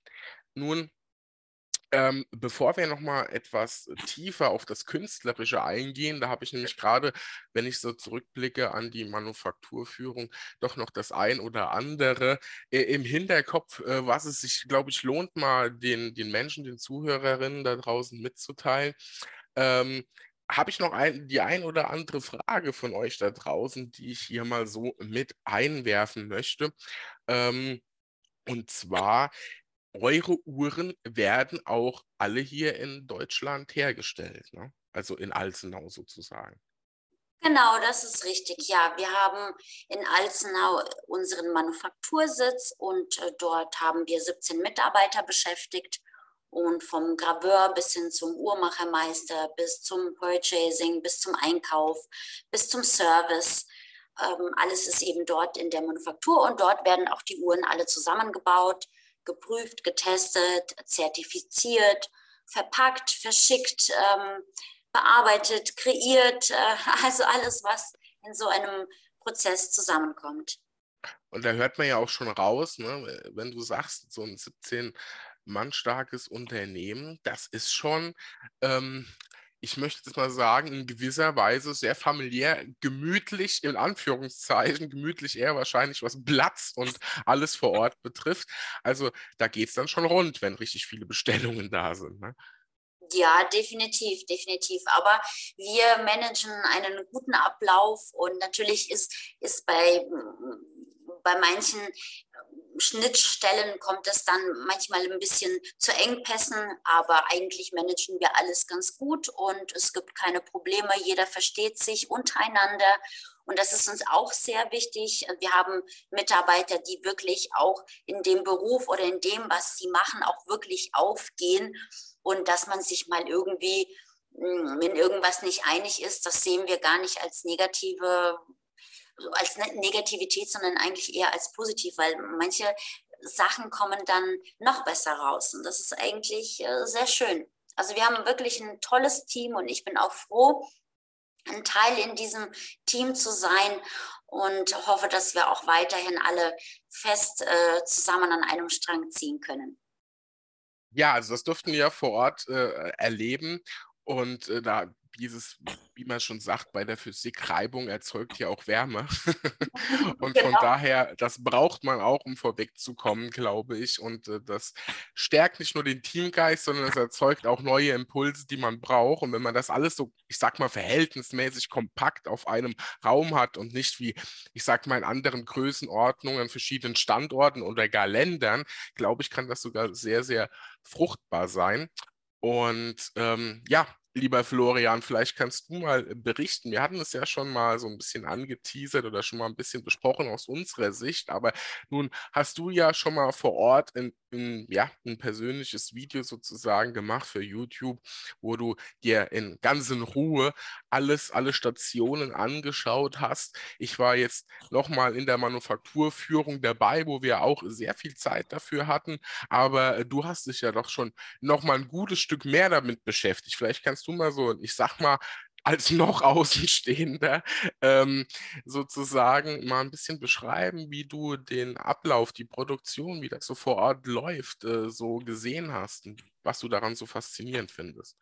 Nun, Ähm, bevor wir nochmal etwas tiefer auf das Künstlerische eingehen, da habe ich nämlich gerade, wenn ich so zurückblicke an die Manufakturführung, doch noch das ein oder andere äh, im Hinterkopf, äh, was es sich, glaube ich, lohnt, mal den, den Menschen, den Zuhörerinnen da draußen mitzuteilen. Ähm, habe ich noch ein, die ein oder andere Frage von euch da draußen, die ich hier mal so mit einwerfen möchte. Ähm, und zwar... Eure Uhren werden auch alle hier in Deutschland hergestellt, ne? Also in Alzenau sozusagen. Genau, das ist richtig, ja. Wir haben in Alzenau unseren Manufaktursitz und äh, dort haben wir siebzehn Mitarbeiter beschäftigt. Und vom Graveur bis hin zum Uhrmachermeister, bis zum Purchasing, bis zum Einkauf, bis zum Service. Ähm, alles ist eben dort in der Manufaktur und dort werden auch die Uhren alle zusammengebaut, geprüft, getestet, zertifiziert, verpackt, verschickt, ähm, bearbeitet, kreiert, äh, also alles, was in so einem Prozess zusammenkommt. Und da hört man ja auch schon raus, ne, wenn du sagst, so ein siebzehn Mann starkes Unternehmen, das ist schon, ähm, ich möchte jetzt mal sagen, in gewisser Weise sehr familiär, gemütlich, in Anführungszeichen, gemütlich eher wahrscheinlich, was Platz und alles vor Ort betrifft. Also da geht es dann schon rund, wenn richtig viele Bestellungen da sind, ne? Ja, definitiv, definitiv. Aber wir managen einen guten Ablauf und natürlich ist, ist bei, bei manchen Schnittstellen kommt es dann manchmal ein bisschen zu Engpässen, aber eigentlich managen wir alles ganz gut und es gibt keine Probleme, jeder versteht sich untereinander und das ist uns auch sehr wichtig. Wir haben Mitarbeiter, die wirklich auch in dem Beruf oder in dem, was sie machen, auch wirklich aufgehen und dass man sich mal irgendwie, wenn irgendwas nicht einig ist, das sehen wir gar nicht als negative als Negativität, sondern eigentlich eher als positiv, weil manche Sachen kommen dann noch besser raus. Und das ist eigentlich äh, sehr schön. Also wir haben wirklich ein tolles Team und ich bin auch froh, ein Teil in diesem Team zu sein und hoffe, dass wir auch weiterhin alle fest äh, zusammen an einem Strang ziehen können. Ja, also das durften wir ja vor Ort äh, erleben und äh, da dieses, wie man schon sagt, bei der Physik, Reibung erzeugt ja auch Wärme. Und genau. Von daher, das braucht man auch, um vorwegzukommen, glaube ich. Und äh, das stärkt nicht nur den Teamgeist, sondern es erzeugt auch neue Impulse, die man braucht. Und wenn man das alles so, ich sag mal, verhältnismäßig kompakt auf einem Raum hat und nicht wie, ich sag mal, in anderen Größenordnungen, an verschiedenen Standorten oder gar Ländern, glaube ich, kann das sogar sehr, sehr fruchtbar sein. Und ähm, ja, lieber Florian, vielleicht kannst du mal berichten. Wir hatten es ja schon mal so ein bisschen angeteasert oder schon mal ein bisschen besprochen aus unserer Sicht, aber nun hast du ja schon mal vor Ort in, in, ja, ein persönliches Video sozusagen gemacht für YouTube, wo du dir in ganz in Ruhe alles, alle Stationen angeschaut hast. Ich war jetzt nochmal in der Manufakturführung dabei, wo wir auch sehr viel Zeit dafür hatten, aber du hast dich ja doch schon nochmal ein gutes Stück mehr damit beschäftigt. Vielleicht kannst du mal so, ich sag mal, als noch Außenstehender ähm, sozusagen mal ein bisschen beschreiben, wie du den Ablauf, die Produktion, wie das so vor Ort läuft, äh, so gesehen hast und was du daran so faszinierend findest.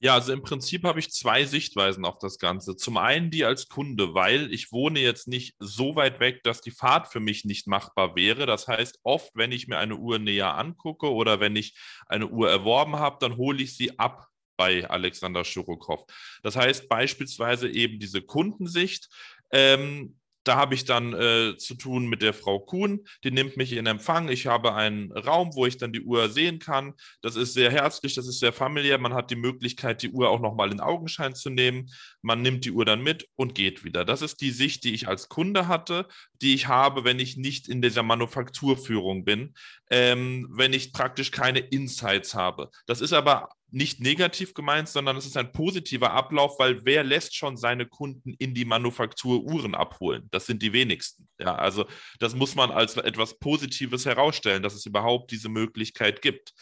Ja, also im Prinzip habe ich zwei Sichtweisen auf das Ganze. Zum einen die als Kunde, weil ich wohne jetzt nicht so weit weg, dass die Fahrt für mich nicht machbar wäre. Das heißt, oft, wenn ich mir eine Uhr näher angucke oder wenn ich eine Uhr erworben habe, dann hole ich sie ab bei Alexander Shorokhoff. Das heißt beispielsweise eben diese Kundensicht. Ähm, da habe ich dann äh, zu tun mit der Frau Kuhn, die nimmt mich in Empfang. Ich habe einen Raum, wo ich dann die Uhr sehen kann. Das ist sehr herzlich, das ist sehr familiär. Man hat die Möglichkeit, die Uhr auch nochmal in Augenschein zu nehmen. Man nimmt die Uhr dann mit und geht wieder. Das ist die Sicht, die ich als Kunde hatte, die ich habe, wenn ich nicht in dieser Manufakturführung bin, ähm, wenn ich praktisch keine Insights habe. Das ist aber nicht negativ gemeint, sondern es ist ein positiver Ablauf, weil wer lässt schon seine Kunden in die Manufaktur Uhren abholen? Das sind die wenigsten. Ja, also das muss man als etwas Positives herausstellen, dass es überhaupt diese Möglichkeit gibt.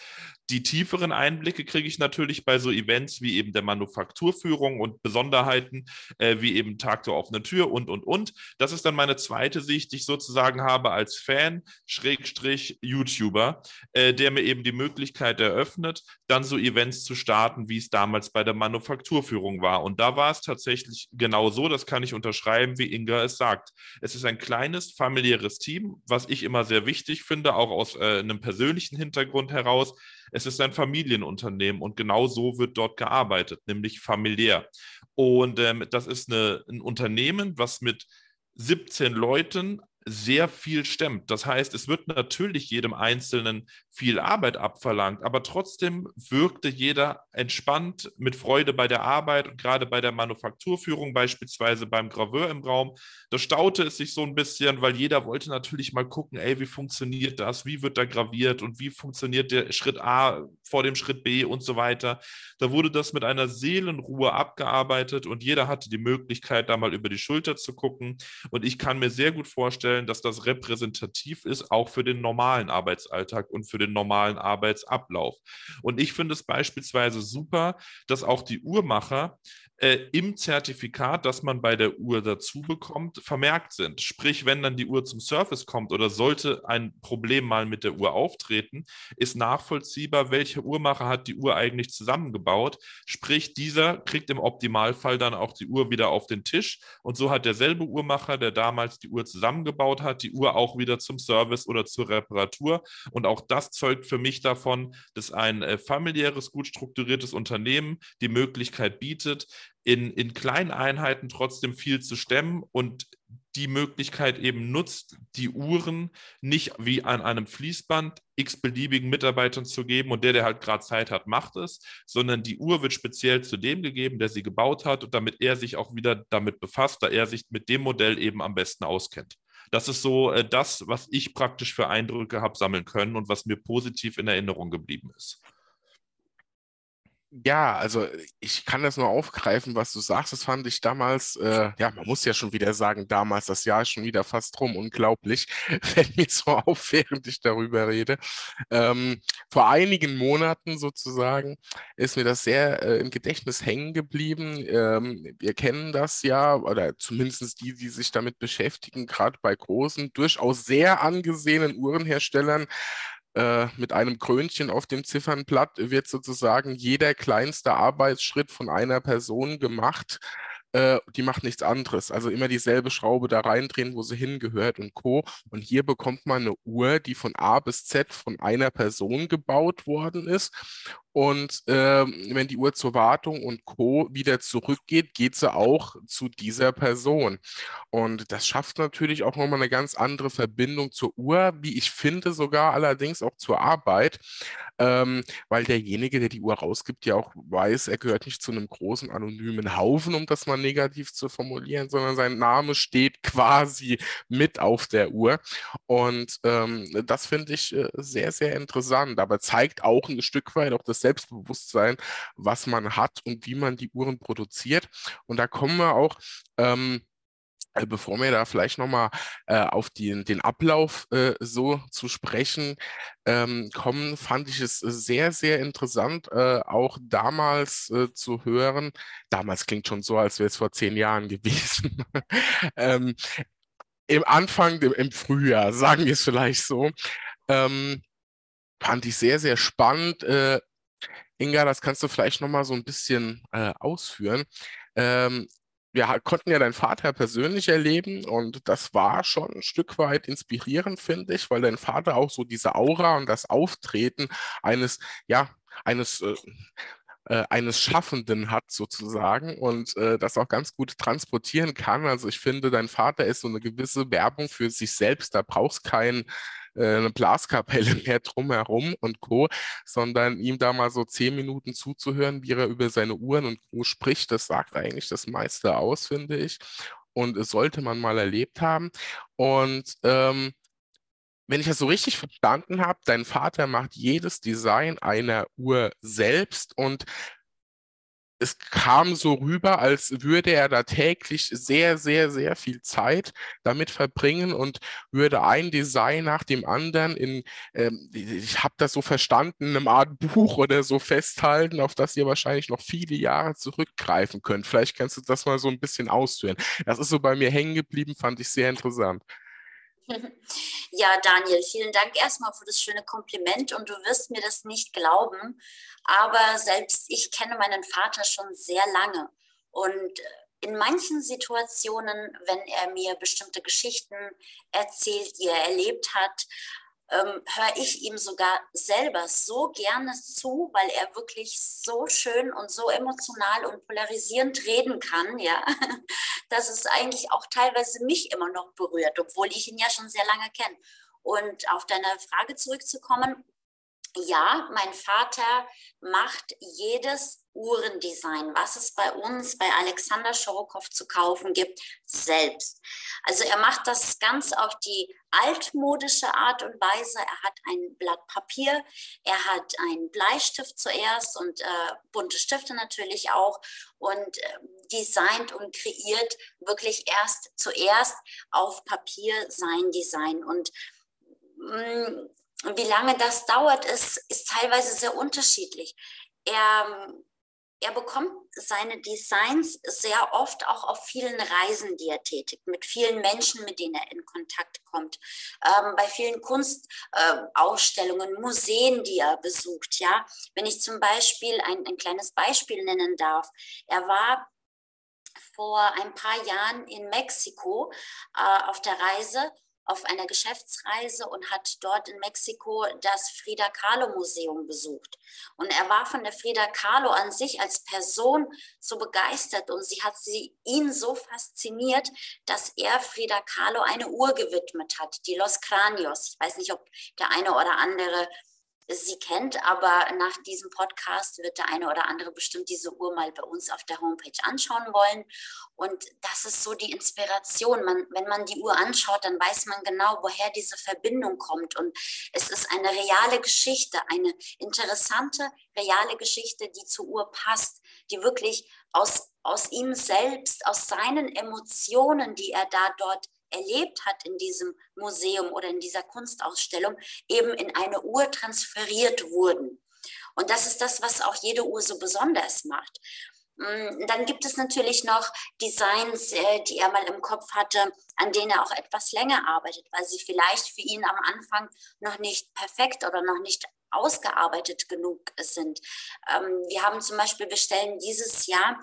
Die tieferen Einblicke kriege ich natürlich bei so Events wie eben der Manufakturführung und Besonderheiten, äh, wie eben Tag der offenen Tür und, und, und. Das ist dann meine zweite Sicht, die ich sozusagen habe als Fan, Schrägstrich YouTuber, äh, der mir eben die Möglichkeit eröffnet, dann so Events zu starten, wie es damals bei der Manufakturführung war. Und da war es tatsächlich genau so, das kann ich unterschreiben, wie Inga es sagt. Es ist ein kleines, familiäres Team, was ich immer sehr wichtig finde, auch aus äh, einem persönlichen Hintergrund heraus. Es ist ein Familienunternehmen und genau so wird dort gearbeitet, nämlich familiär. Und ähm, das ist eine, ein Unternehmen, was mit siebzehn Leuten sehr viel stemmt. Das heißt, es wird natürlich jedem Einzelnen viel Arbeit abverlangt, aber trotzdem wirkte jeder entspannt mit Freude bei der Arbeit und gerade bei der Manufakturführung, beispielsweise beim Graveur im Raum. Da staute es sich so ein bisschen, weil jeder wollte natürlich mal gucken, ey, wie funktioniert das, wie wird da graviert und wie funktioniert der Schritt A vor dem Schritt B und so weiter. Da wurde das mit einer Seelenruhe abgearbeitet und jeder hatte die Möglichkeit, da mal über die Schulter zu gucken und ich kann mir sehr gut vorstellen, dass das repräsentativ ist, auch für den normalen Arbeitsalltag und für den normalen Arbeitsablauf. Und ich finde es beispielsweise super, dass auch die Uhrmacher äh, im Zertifikat, das man bei der Uhr dazu bekommt, vermerkt sind. Sprich, wenn dann die Uhr zum Service kommt oder sollte ein Problem mal mit der Uhr auftreten, ist nachvollziehbar, welcher Uhrmacher hat die Uhr eigentlich zusammengebaut. Sprich, dieser kriegt im Optimalfall dann auch die Uhr wieder auf den Tisch und so hat derselbe Uhrmacher, der damals die Uhr zusammengebaut hat, die Uhr auch wieder zum Service oder zur Reparatur. Und auch das zeugt für mich davon, dass ein äh, familiäres, gut strukturiertes Unternehmen die Möglichkeit bietet, in, in kleinen Einheiten trotzdem viel zu stemmen und die Möglichkeit eben nutzt, die Uhren nicht wie an einem Fließband x-beliebigen Mitarbeitern zu geben und der, der halt gerade Zeit hat, macht es, sondern die Uhr wird speziell zu dem gegeben, der sie gebaut hat und damit er sich auch wieder damit befasst, da er sich mit dem Modell eben am besten auskennt. Das ist so äh, das, was ich praktisch für Eindrücke habe sammeln können und was mir positiv in Erinnerung geblieben ist. Ja, also ich kann das nur aufgreifen, was du sagst. Das fand ich damals, äh, ja, man muss ja schon wieder sagen, damals, das Jahr ist schon wieder fast rum, unglaublich, fällt mir so auf, während ich darüber rede. Ähm, vor einigen Monaten sozusagen ist mir das sehr äh, im Gedächtnis hängen geblieben. Ähm, wir kennen das ja, oder zumindest die, die sich damit beschäftigen, gerade bei großen, durchaus sehr angesehenen Uhrenherstellern, mit einem Krönchen auf dem Ziffernblatt wird sozusagen jeder kleinste Arbeitsschritt von einer Person gemacht. Äh, die macht nichts anderes. Also immer dieselbe Schraube da reindrehen, wo sie hingehört und Co. Und hier bekommt man eine Uhr, die von A bis Z von einer Person gebaut worden ist. Und äh, wenn die Uhr zur Wartung und Co. wieder zurückgeht, geht sie auch zu dieser Person. Und das schafft natürlich auch nochmal eine ganz andere Verbindung zur Uhr, wie ich finde, sogar allerdings auch zur Arbeit, ähm, weil derjenige, der die Uhr rausgibt, ja auch weiß, er gehört nicht zu einem großen anonymen Haufen, um das mal negativ zu formulieren, sondern sein Name steht quasi mit auf der Uhr. Und ähm, das finde ich äh, sehr, sehr interessant, aber zeigt auch ein Stück weit auch das Selbstbewusstsein, was man hat und wie man die Uhren produziert. Und da kommen wir auch, ähm, bevor wir da vielleicht nochmal äh, auf die, den Ablauf äh, so zu sprechen ähm, kommen, fand ich es sehr, sehr interessant, äh, auch damals äh, zu hören. Damals klingt schon so, als wäre es vor zehn Jahren gewesen. ähm, Im Anfang, im, im Frühjahr, sagen wir es vielleicht so, ähm, fand ich sehr, sehr spannend. Äh, Inga, das kannst du vielleicht nochmal so ein bisschen äh, ausführen. Ähm, wir konnten ja deinen Vater persönlich erleben und das war schon ein Stück weit inspirierend, finde ich, weil dein Vater auch so diese Aura und das Auftreten eines, ja, eines... Äh, eines Schaffenden hat sozusagen und äh, das auch ganz gut transportieren kann. Also ich finde, dein Vater ist so eine gewisse Werbung für sich selbst. Da brauchst kein äh, eine Blaskapelle mehr drumherum und Co., sondern ihm da mal so zehn Minuten zuzuhören, wie er über seine Uhren und Co. spricht, das sagt eigentlich das meiste aus, finde ich. Und es sollte man mal erlebt haben. Und ähm, wenn ich das so richtig verstanden habe, dein Vater macht jedes Design einer Uhr selbst und es kam so rüber, als würde er da täglich sehr, sehr, sehr viel Zeit damit verbringen und würde ein Design nach dem anderen in, ähm, ich habe das so verstanden, in einem Art Buch oder so festhalten, auf das ihr wahrscheinlich noch viele Jahre zurückgreifen könnt. Vielleicht kannst du das mal so ein bisschen ausführen. Das ist so bei mir hängen geblieben, fand ich sehr interessant. Ja, Daniel, vielen Dank erstmal für das schöne Kompliment und du wirst mir das nicht glauben, aber selbst ich kenne meinen Vater schon sehr lange und in manchen Situationen, wenn er mir bestimmte Geschichten erzählt, die er erlebt hat, ähm, höre ich ihm sogar selber so gerne zu, weil er wirklich so schön und so emotional und polarisierend reden kann, ja, dass es eigentlich auch teilweise mich immer noch berührt, obwohl ich ihn ja schon sehr lange kenne. Und auf deine Frage zurückzukommen, ja, mein Vater macht jedes Uhrendesign, was es bei uns, bei Alexander Shorokhoff zu kaufen gibt, selbst. Also er macht das ganz auf die altmodische Art und Weise. Er hat ein Blatt Papier, er hat einen Bleistift zuerst und äh, bunte Stifte natürlich auch und äh, designt und kreiert wirklich erst zuerst auf Papier sein Design. Und mh, wie lange das dauert, ist, ist teilweise sehr unterschiedlich. Er, er bekommt seine Designs sehr oft auch auf vielen Reisen, die er tätigt, mit vielen Menschen, mit denen er in Kontakt kommt, ähm, bei vielen Kunstausstellungen, äh, Museen, die er besucht. Ja? Wenn ich zum Beispiel ein, ein kleines Beispiel nennen darf, er war vor ein paar Jahren in Mexiko äh, auf der Reise, auf einer Geschäftsreise und hat dort in Mexiko das Frida Kahlo Museum besucht. Und er war von der Frida Kahlo an sich als Person so begeistert und sie hat sie, ihn so fasziniert, dass er Frida Kahlo eine Uhr gewidmet hat, die Los Cranios. Ich weiß nicht, ob der eine oder andere sie kennt, aber nach diesem Podcast wird der eine oder andere bestimmt diese Uhr mal bei uns auf der Homepage anschauen wollen. Und das ist so die Inspiration. Man, wenn man die Uhr anschaut, dann weiß man genau, woher diese Verbindung kommt. Und es ist eine reale Geschichte, eine interessante, reale Geschichte, die zur Uhr passt, die wirklich aus, aus ihm selbst, aus seinen Emotionen, die er da dort erlebt hat in diesem Museum oder in dieser Kunstausstellung, eben in eine Uhr transferiert wurden. Und das ist das, was auch jede Uhr so besonders macht. Dann gibt es natürlich noch Designs, die er mal im Kopf hatte, an denen er auch etwas länger arbeitet, weil sie vielleicht für ihn am Anfang noch nicht perfekt oder noch nicht ausgearbeitet genug sind. Wir haben zum Beispiel, wir stellen dieses Jahr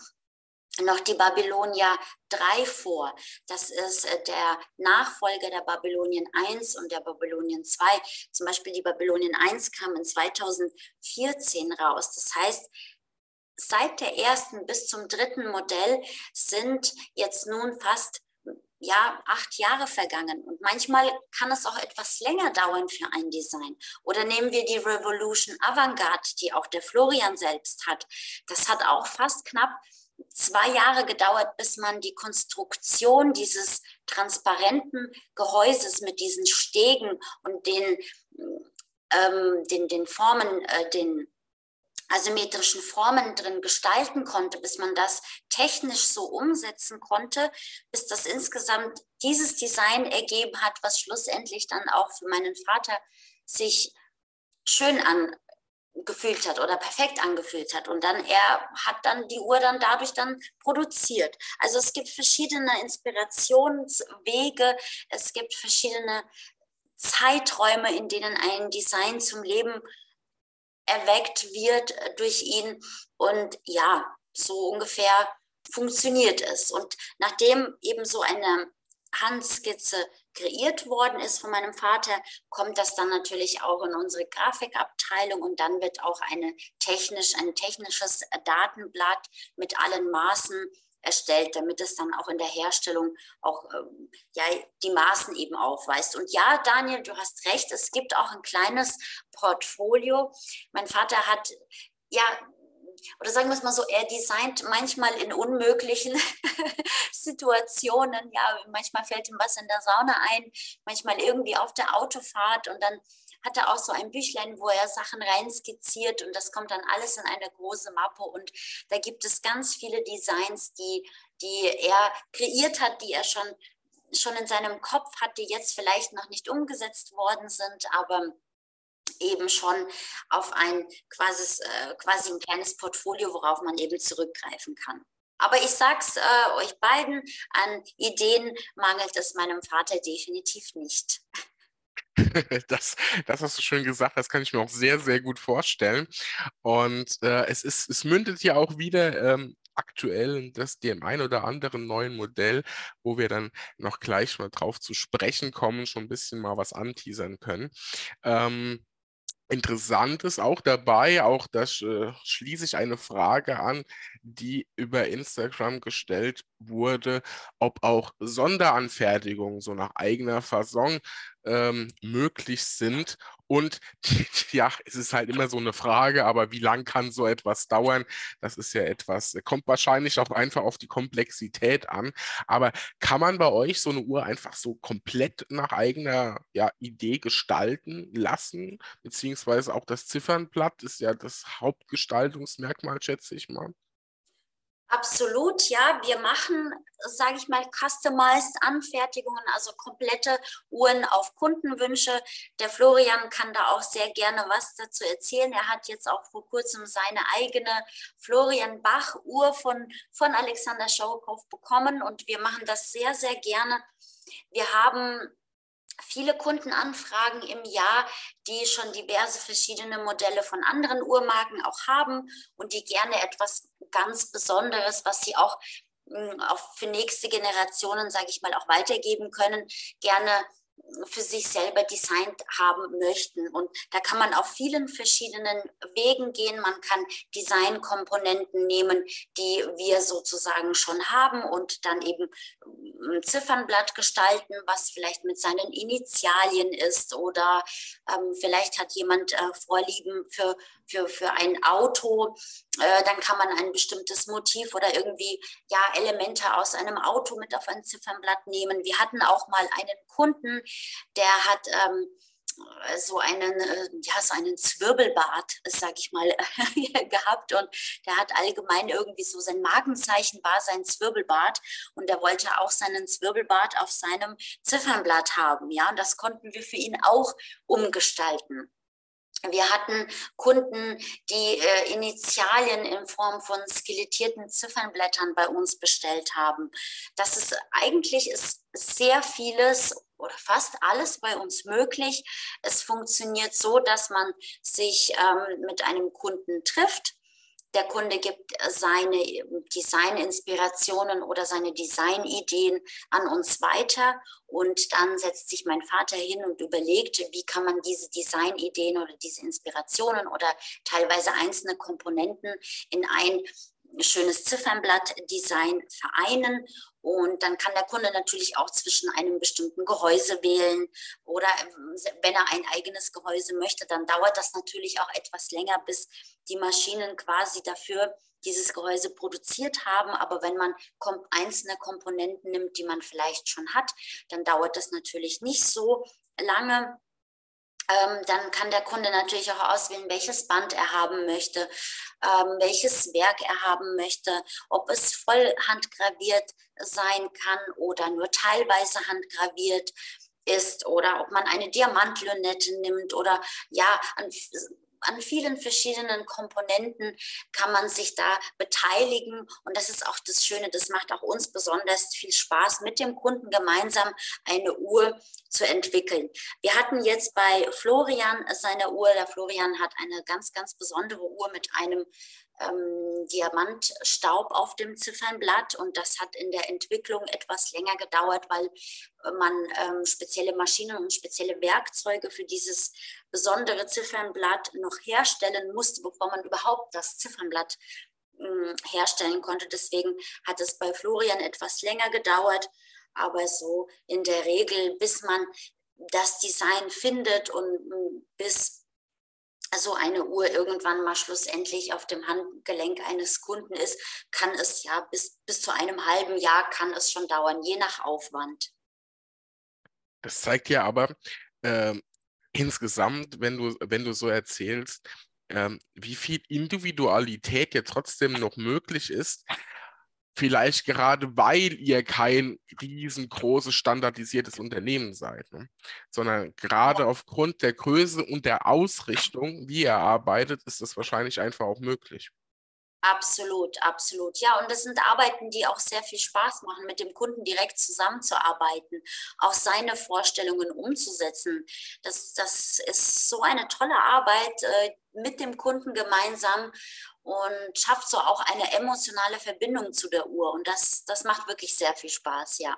noch die Babylonian drei vor. Das ist der Nachfolger der Babylonian eins und der Babylonian zwei. Zum Beispiel die Babylonian eins kam in zweitausendvierzehn raus. Das heißt, seit der ersten bis zum dritten Modell sind jetzt nun fast ja, acht Jahre vergangen. Und manchmal kann es auch etwas länger dauern für ein Design. Oder nehmen wir die Revolution Avantgarde, die auch der Florian selbst hat. Das hat auch fast knapp zwei Jahre gedauert, bis man die Konstruktion dieses transparenten Gehäuses mit diesen Stegen und den, ähm, den, den Formen, äh, den asymmetrischen Formen drin gestalten konnte, bis man das technisch so umsetzen konnte, bis das insgesamt dieses Design ergeben hat, was schlussendlich dann auch für meinen Vater sich schön an gefühlt hat oder perfekt angefühlt hat, und dann er hat dann die Uhr dann dadurch dann produziert. Also es gibt verschiedene Inspirationswege, es gibt verschiedene Zeiträume, in denen ein Design zum Leben erweckt wird durch ihn, und ja, so ungefähr funktioniert es. Und nachdem eben so eine Handskizze kreiert worden ist von meinem Vater, kommt das dann natürlich auch in unsere Grafikabteilung, und dann wird auch eine technisch, ein technisches Datenblatt mit allen Maßen erstellt, damit es dann auch in der Herstellung auch ähm, ja, die Maßen eben aufweist. Und ja, Daniel, du hast recht, es gibt auch ein kleines Portfolio. Mein Vater hat, ja, oder sagen wir es mal so, er designt manchmal in unmöglichen Situationen. Ja, manchmal fällt ihm was in der Sauna ein, manchmal irgendwie auf der Autofahrt, und dann hat er auch so ein Büchlein, wo er Sachen rein skizziert, und das kommt dann alles in eine große Mappe, und da gibt es ganz viele Designs, die, die er kreiert hat, die er schon, schon in seinem Kopf hat, die jetzt vielleicht noch nicht umgesetzt worden sind, aber eben schon auf ein quasi, quasi ein kleines Portfolio, worauf man eben zurückgreifen kann. Aber ich sag's äh, euch beiden, an Ideen mangelt es meinem Vater definitiv nicht. Das, das hast du schön gesagt, das kann ich mir auch sehr, sehr gut vorstellen. Und äh, es, ist, es mündet ja auch wieder ähm, aktuell in das, dem ein oder anderen neuen Modell, wo wir dann noch gleich mal drauf zu sprechen kommen, schon ein bisschen mal was anteasern können. Ähm, Interessant ist auch dabei, auch da schließe ich eine Frage an, die über Instagram gestellt wurde, ob auch Sonderanfertigungen so nach eigener Fasson ähm, möglich sind. Und ja, es ist halt immer so eine Frage, aber wie lang kann so etwas dauern? Das ist ja etwas, kommt wahrscheinlich auch einfach auf die Komplexität an. Aber kann man bei euch so eine Uhr einfach so komplett nach eigener ja, Idee gestalten lassen? Beziehungsweise auch das Ziffernblatt ist ja das Hauptgestaltungsmerkmal, schätze ich mal. Absolut, ja. Wir machen, sage ich mal, customized Anfertigungen, also komplette Uhren auf Kundenwünsche. Der Florian kann da auch sehr gerne was dazu erzählen. Er hat jetzt auch vor kurzem seine eigene Florian Bach Uhr von, von Alexander Shorokhoff bekommen, und wir machen das sehr, sehr gerne. Wir haben viele Kundenanfragen im Jahr, die schon diverse verschiedene Modelle von anderen Uhrmarken auch haben und die gerne etwas ganz Besonderes, was sie auch, mh, auch für nächste Generationen, sage ich mal, auch weitergeben können, gerne für sich selber designt haben möchten. Und da kann man auf vielen verschiedenen Wegen gehen. Man kann Designkomponenten nehmen, die wir sozusagen schon haben, und dann eben ein Ziffernblatt gestalten, was vielleicht mit seinen Initialien ist, oder ähm, vielleicht hat jemand äh, Vorlieben für, für, für ein Auto, äh, dann kann man ein bestimmtes Motiv oder irgendwie ja, Elemente aus einem Auto mit auf ein Ziffernblatt nehmen. Wir hatten auch mal einen Kunden, der hat ähm, so einen, ja, so einen Zwirbelbart, sage ich mal, gehabt, und der hat allgemein irgendwie so, sein Markenzeichen war sein Zwirbelbart, und der wollte auch seinen Zwirbelbart auf seinem Ziffernblatt haben, ja, und das konnten wir für ihn auch umgestalten. Wir hatten Kunden, die äh, Initialien in Form von skelettierten Ziffernblättern bei uns bestellt haben. Das ist eigentlich ist sehr vieles oder fast alles bei uns möglich. Es funktioniert so, dass man sich ähm, mit einem Kunden trifft. Der Kunde gibt seine Designinspirationen oder seine Designideen an uns weiter, und dann setzt sich mein Vater hin und überlegt, wie kann man diese Designideen oder diese Inspirationen oder teilweise einzelne Komponenten in ein schönes Ziffernblatt-Design vereinen. Und dann kann der Kunde natürlich auch zwischen einem bestimmten Gehäuse wählen, oder wenn er ein eigenes Gehäuse möchte, dann dauert das natürlich auch etwas länger, bis die Maschinen quasi dafür dieses Gehäuse produziert haben. Aber wenn man einzelne Komponenten nimmt, die man vielleicht schon hat, dann dauert das natürlich nicht so lange. Dann kann der Kunde natürlich auch auswählen, welches Band er haben möchte, welches Werk er haben möchte, ob es voll handgraviert sein kann oder nur teilweise handgraviert ist, oder ob man eine Diamantlünette nimmt, oder ja, an, an vielen verschiedenen Komponenten kann man sich da beteiligen, und das ist auch das Schöne, das macht auch uns besonders viel Spaß, mit dem Kunden gemeinsam eine Uhr zu entwickeln. Wir hatten jetzt bei Florian seine Uhr, der Florian hat eine ganz, ganz besondere Uhr mit einem ähm, Diamantstaub auf dem Ziffernblatt, und das hat in der Entwicklung etwas länger gedauert, weil man ähm, spezielle Maschinen und spezielle Werkzeuge für dieses besondere Ziffernblatt noch herstellen musste, bevor man überhaupt das Ziffernblatt mh, herstellen konnte. Deswegen hat es bei Florian etwas länger gedauert, aber so in der Regel, bis man das Design findet und mh, bis so eine Uhr irgendwann mal schlussendlich auf dem Handgelenk eines Kunden ist, kann es ja bis, bis zu einem halben Jahr kann es schon dauern, je nach Aufwand. Das zeigt ja aber äh, insgesamt, wenn du, wenn du so erzählst, äh, wie viel Individualität ja trotzdem noch möglich ist, vielleicht gerade weil ihr kein riesengroßes, standardisiertes Unternehmen seid, ne? Sondern gerade aufgrund der Größe und der Ausrichtung, wie ihr arbeitet, ist das wahrscheinlich einfach auch möglich. Absolut, absolut. Ja, und das sind Arbeiten, die auch sehr viel Spaß machen, mit dem Kunden direkt zusammenzuarbeiten, auch seine Vorstellungen umzusetzen. Das, das ist so eine tolle Arbeit äh, mit dem Kunden gemeinsam und schafft so auch eine emotionale Verbindung zu der Uhr. Und das, das macht wirklich sehr viel Spaß, ja.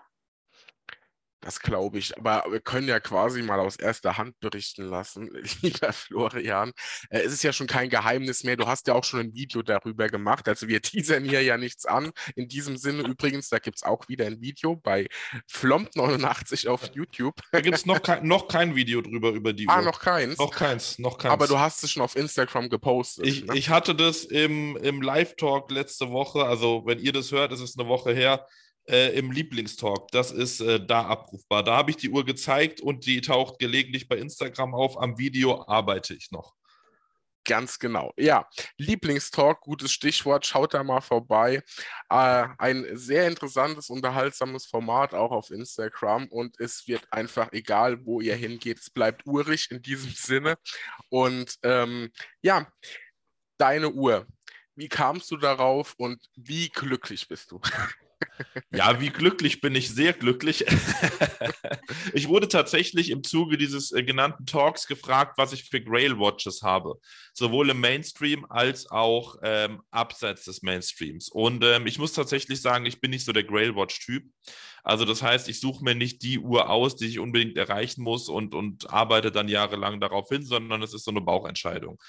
Das glaube ich, aber wir können ja quasi mal aus erster Hand berichten lassen, lieber Florian. Es ist ja schon kein Geheimnis mehr, du hast ja auch schon ein Video darüber gemacht, also wir teasern hier ja nichts an. In diesem Sinne übrigens, da gibt es auch wieder ein Video bei Flomp neunundachtzig auf YouTube. Da gibt es noch, kein, noch kein Video drüber, über die ah, Uhr. Ah, noch keins? Noch keins, noch keins. Aber du hast es schon auf Instagram gepostet. Ich, ne? ich hatte das im, im Live-Talk letzte Woche, also wenn ihr das hört, ist es eine Woche her, Äh, im Lieblingstalk, das ist äh, da abrufbar. Da habe ich die Uhr gezeigt und die taucht gelegentlich bei Instagram auf. Am Video arbeite ich noch. Ganz genau. Ja, Lieblingstalk, gutes Stichwort. Schaut da mal vorbei. Äh, ein sehr interessantes, unterhaltsames Format auch auf Instagram, und es wird einfach egal, wo ihr hingeht. Es bleibt urig in diesem Sinne. Und ähm, ja, deine Uhr. Wie kamst du darauf und wie glücklich bist du? Ja, wie glücklich bin ich? Sehr glücklich. Ich wurde tatsächlich im Zuge dieses äh, genannten Talks gefragt, was ich für Grail-Watches habe. Sowohl im Mainstream als auch ähm, abseits des Mainstreams. Und ähm, ich muss tatsächlich sagen, ich bin nicht so der Grail-Watch-Typ. Also das heißt, ich suche mir nicht die Uhr aus, die ich unbedingt erreichen muss und, und arbeite dann jahrelang darauf hin, sondern es ist so eine Bauchentscheidung.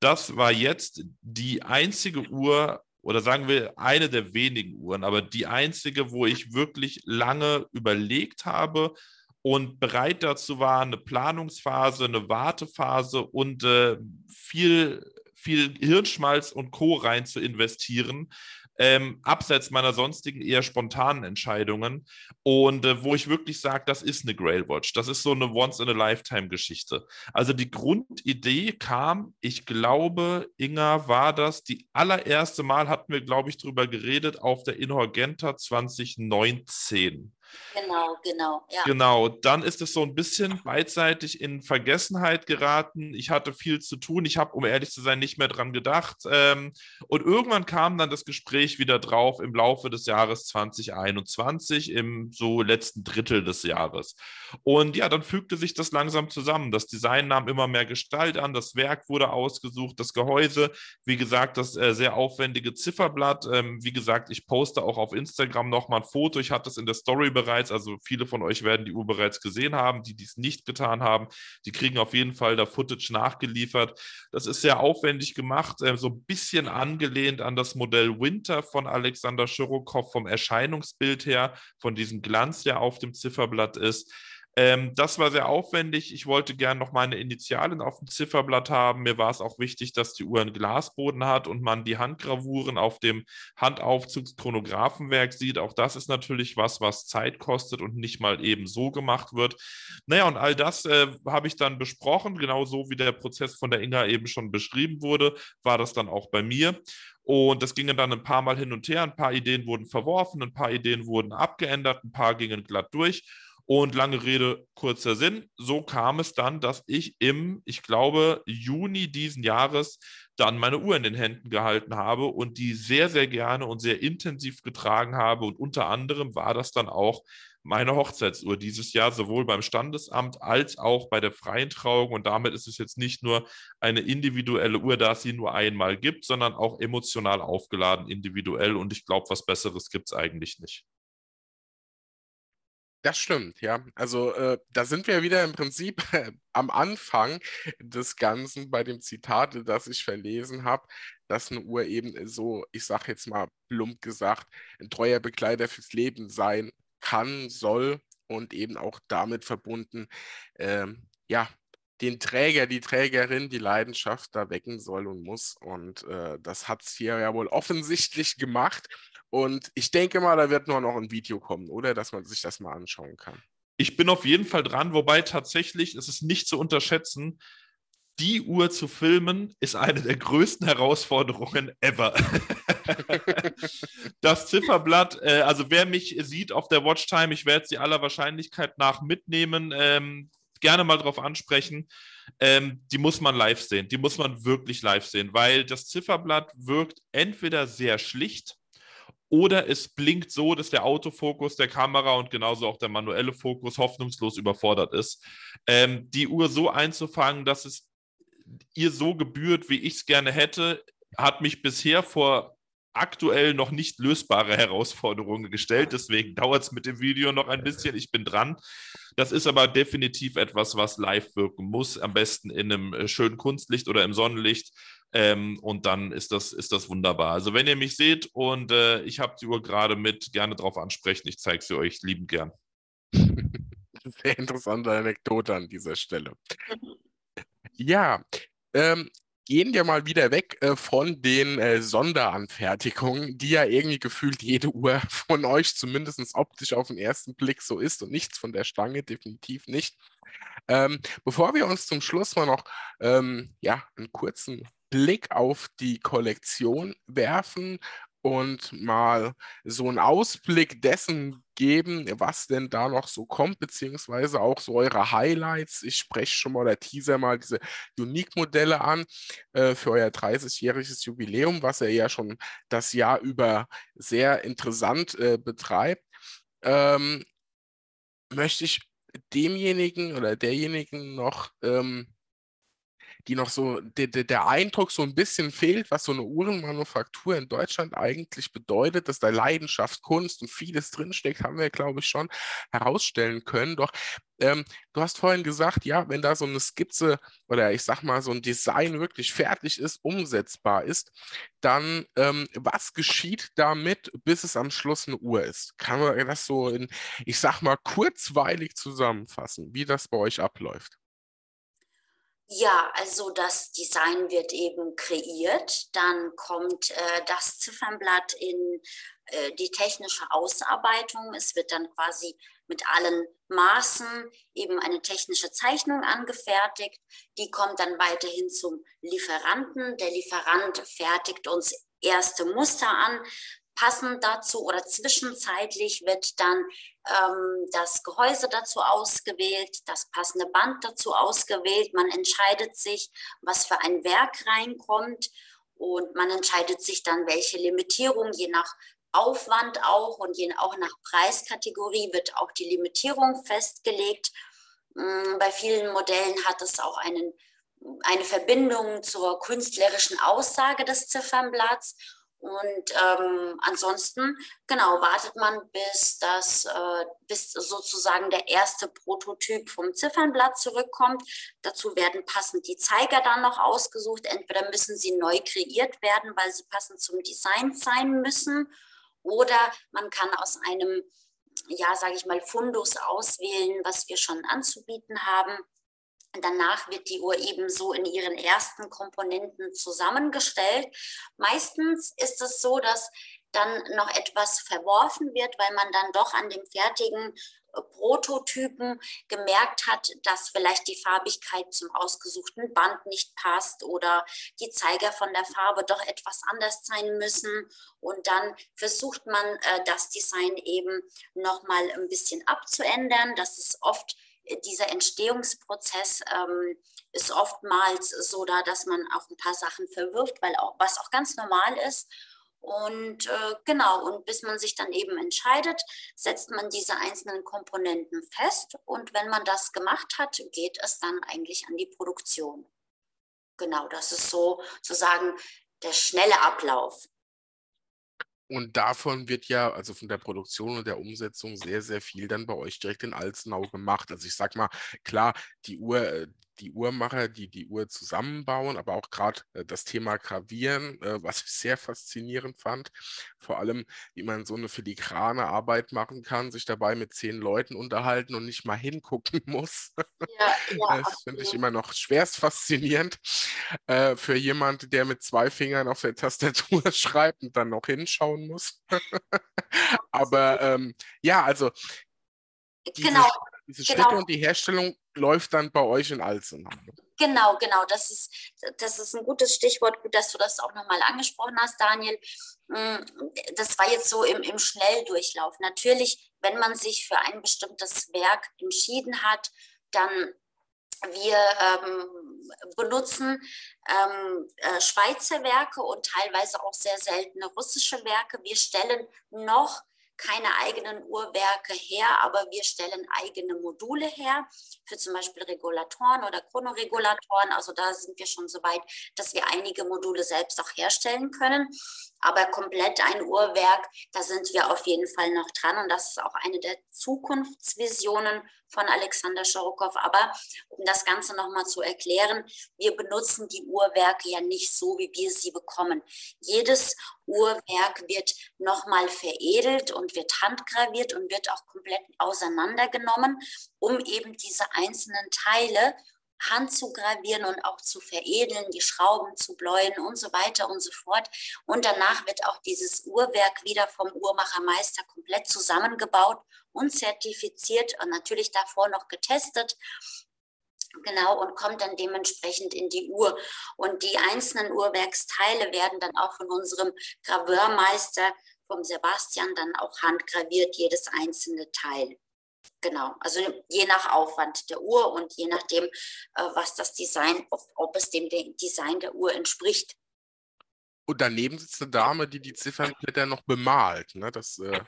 Das war jetzt die einzige Uhr, oder sagen wir eine der wenigen Uhren, aber die einzige, wo ich wirklich lange überlegt habe und bereit dazu war, eine Planungsphase, eine Wartephase und äh, viel, viel Hirnschmalz und Co. rein zu investieren, ähm, abseits meiner sonstigen eher spontanen Entscheidungen und äh, wo ich wirklich sage, das ist eine Grail Watch, das ist so eine Once-in-a-Lifetime-Geschichte. Also die Grundidee kam, ich glaube, Inga, war das, die allererste Mal hatten wir, glaube ich, drüber geredet, auf der Inhorgenta zwanzig neunzehn. Genau, genau. Ja. Genau, dann ist es so ein bisschen beidseitig in Vergessenheit geraten. Ich hatte viel zu tun. Ich habe, um ehrlich zu sein, nicht mehr dran gedacht. Und irgendwann kam dann das Gespräch wieder drauf im Laufe des Jahres zwanzig einundzwanzig, im so letzten Drittel des Jahres. Und ja, dann fügte sich das langsam zusammen. Das Design nahm immer mehr Gestalt an. Das Werk wurde ausgesucht, das Gehäuse. Wie gesagt, das sehr aufwendige Zifferblatt. Wie gesagt, ich poste auch auf Instagram nochmal ein Foto. Ich hatte es in der Story bereits. bereits, also viele von euch werden die Uhr bereits gesehen haben, die dies nicht getan haben, die kriegen auf jeden Fall da Footage nachgeliefert. Das ist sehr aufwendig gemacht, so ein bisschen angelehnt an das Modell Winter von Alexander Shorokhoff vom Erscheinungsbild her, von diesem Glanz, der auf dem Zifferblatt ist. Ähm, das war sehr aufwendig. Ich wollte gerne noch meine Initialen auf dem Zifferblatt haben. Mir war es auch wichtig, dass die Uhr einen Glasboden hat und man die Handgravuren auf dem Handaufzugschronographenwerk sieht. Auch das ist natürlich was, was Zeit kostet und nicht mal eben so gemacht wird. Naja, und all das äh, habe ich dann besprochen. Genauso wie der Prozess von der Inga eben schon beschrieben wurde, war das dann auch bei mir. Und das ging dann ein paar Mal hin und her. Ein paar Ideen wurden verworfen, ein paar Ideen wurden abgeändert, ein paar gingen glatt durch. Und lange Rede, kurzer Sinn, so kam es dann, dass ich im, ich glaube, Juni diesen Jahres dann meine Uhr in den Händen gehalten habe und die sehr, sehr gerne und sehr intensiv getragen habe. Und unter anderem war das dann auch meine Hochzeitsuhr dieses Jahr, sowohl beim Standesamt als auch bei der freien Trauung. Und damit ist es jetzt nicht nur eine individuelle Uhr, da es sie nur einmal gibt, sondern auch emotional aufgeladen, individuell. Und ich glaube, was Besseres gibt es eigentlich nicht. Das stimmt, ja. Also äh, da sind wir wieder im Prinzip am Anfang des Ganzen bei dem Zitat, das ich verlesen habe, dass eine Uhr eben so, ich sage jetzt mal plump gesagt, ein treuer Begleiter fürs Leben sein kann, soll und eben auch damit verbunden, äh, ja, den Träger, die Trägerin, die Leidenschaft da wecken soll und muss. Und äh, das hat es hier ja wohl offensichtlich gemacht. Und ich denke mal, da wird nur noch ein Video kommen, oder? Dass man sich das mal anschauen kann. Ich bin auf jeden Fall dran, wobei tatsächlich, es ist nicht zu unterschätzen, die Uhr zu filmen, ist eine der größten Herausforderungen ever. Das Zifferblatt, äh, also wer mich sieht auf der Watchtime, ich werde sie aller Wahrscheinlichkeit nach mitnehmen, ähm, gerne mal drauf ansprechen. Ähm, die muss man live sehen, die muss man wirklich live sehen, weil das Zifferblatt wirkt entweder sehr schlicht, oder es blinkt so, dass der Autofokus der Kamera und genauso auch der manuelle Fokus hoffnungslos überfordert ist. Ähm, die Uhr so einzufangen, dass es ihr so gebührt, wie ich es gerne hätte, hat mich bisher vor aktuell noch nicht lösbare Herausforderungen gestellt. Deswegen dauert es mit dem Video noch ein bisschen. Ich bin dran. Das ist aber definitiv etwas, was live wirken muss. Am besten in einem schönen Kunstlicht oder im Sonnenlicht. Ähm, und dann ist das, ist das wunderbar. Also wenn ihr mich seht und äh, ich habe die Uhr gerade mit, gerne drauf ansprechen. Ich zeige sie euch liebend gern. Sehr interessante Anekdote an dieser Stelle. Ja, ähm, gehen wir mal wieder weg äh, von den äh, Sonderanfertigungen, die ja irgendwie gefühlt jede Uhr von euch zumindest optisch auf den ersten Blick so ist und nichts von der Stange, definitiv nicht. Ähm, bevor wir uns zum Schluss mal noch ähm, ja, einen kurzen Blick auf die Kollektion werfen und mal so einen Ausblick dessen geben, was denn da noch so kommt, beziehungsweise auch so eure Highlights. Ich spreche schon mal oder teaser mal diese Unique-Modelle an äh, für euer dreißigjähriges Jubiläum, was ihr ja schon das Jahr über sehr interessant äh, betreibt. Ähm, möchte ich demjenigen oder derjenigen noch... Ähm, die noch so, de, de, der Eindruck so ein bisschen fehlt, was so eine Uhrenmanufaktur in Deutschland eigentlich bedeutet, dass da Leidenschaft, Kunst und vieles drinsteckt, haben wir, glaube ich, schon herausstellen können. Doch ähm, du hast vorhin gesagt, ja, wenn da so eine Skizze oder ich sag mal so ein Design wirklich fertig ist, umsetzbar ist, dann ähm, was geschieht damit, bis es am Schluss eine Uhr ist? Kann man das so in, ich sag mal, kurzweilig zusammenfassen, wie das bei euch abläuft? Ja, also das Design wird eben kreiert, dann kommt äh, das Ziffernblatt in äh, die technische Ausarbeitung. Es wird dann quasi mit allen Maßen eben eine technische Zeichnung angefertigt. Die kommt dann weiterhin zum Lieferanten. Der Lieferant fertigt uns erste Muster an. Passend dazu oder zwischenzeitlich wird dann ähm, das Gehäuse dazu ausgewählt, das passende Band dazu ausgewählt. Man entscheidet sich, was für ein Werk reinkommt, und man entscheidet sich dann, welche Limitierung, je nach Aufwand auch und je auch nach Preiskategorie wird auch die Limitierung festgelegt. Ähm, bei vielen Modellen hat es auch einen, eine Verbindung zur künstlerischen Aussage des Ziffernblatts. Und ähm, ansonsten, genau, wartet man, bis, das, äh, bis sozusagen der erste Prototyp vom Ziffernblatt zurückkommt. Dazu werden passend die Zeiger dann noch ausgesucht. Entweder müssen sie neu kreiert werden, weil sie passend zum Design sein müssen. Oder man kann aus einem, ja, sage ich mal, Fundus auswählen, was wir schon anzubieten haben. Danach wird die Uhr ebenso in ihren ersten Komponenten zusammengestellt. Meistens ist es so, dass dann noch etwas verworfen wird, weil man dann doch an dem fertigen Prototypen gemerkt hat, dass vielleicht die Farbigkeit zum ausgesuchten Band nicht passt oder die Zeiger von der Farbe doch etwas anders sein müssen. Und dann versucht man, das Design eben nochmal ein bisschen abzuändern. Das ist oft Dieser Entstehungsprozess ähm, ist oftmals so da, dass man auch ein paar Sachen verwirft, weil auch, was auch ganz normal ist. Und äh, genau, und bis man sich dann eben entscheidet, setzt man diese einzelnen Komponenten fest. Und wenn man das gemacht hat, geht es dann eigentlich an die Produktion. Genau, das ist so sozusagen der schnelle Ablauf. Und davon wird ja, also von der Produktion und der Umsetzung, sehr, sehr viel dann bei euch direkt in Alzenau gemacht. Also ich sag mal, klar, die Uhr, die Uhrmacher, die die Uhr zusammenbauen, aber auch gerade das Thema Gravieren, was ich sehr faszinierend fand. Vor allem, wie man so eine filigrane Arbeit machen kann, sich dabei mit zehn Leuten unterhalten und nicht mal hingucken muss. Ja, ja, das finde ich immer noch schwerst faszinierend für jemanden, der mit zwei Fingern auf der Tastatur schreibt und dann noch hinschauen muss. Aber ähm, ja, also diese, genau, diese Schritte genau. Und die Herstellung läuft dann bei euch in Alzenau. Genau, genau, das ist, das ist ein gutes Stichwort, gut, dass du das auch nochmal angesprochen hast, Daniel. Das war jetzt so im, im Schnelldurchlauf. Natürlich, wenn man sich für ein bestimmtes Werk entschieden hat, dann wir ähm, benutzen ähm, äh, Schweizer Werke und teilweise auch sehr seltene russische Werke. Wir stellen noch keine eigenen Uhrwerke her, aber wir stellen eigene Module her, für zum Beispiel Regulatoren oder Chronoregulatoren. Also da sind wir schon so weit, dass wir einige Module selbst auch herstellen können. Aber komplett ein Uhrwerk, da sind wir auf jeden Fall noch dran. Und das ist auch eine der Zukunftsvisionen von Alexander Shorokhoff. Aber um das Ganze nochmal zu erklären, wir benutzen die Uhrwerke ja nicht so, wie wir sie bekommen. Jedes Uhrwerk wird nochmal veredelt und wird handgraviert und wird auch komplett auseinandergenommen, um eben diese einzelnen Teile Hand zu gravieren und auch zu veredeln, die Schrauben zu bläuen und so weiter und so fort. Und danach wird auch dieses Uhrwerk wieder vom Uhrmachermeister komplett zusammengebaut und zertifiziert und natürlich davor noch getestet. Genau, und kommt dann dementsprechend in die Uhr. Und die einzelnen Uhrwerksteile werden dann auch von unserem Graveurmeister, vom Sebastian, dann auch handgraviert, jedes einzelne Teil. Genau, also je nach Aufwand der Uhr und je nachdem, was das Design, ob, ob es dem Design der Uhr entspricht. Und daneben sitzt eine Dame, die die Ziffernblätter noch bemalt, ne? Das äh,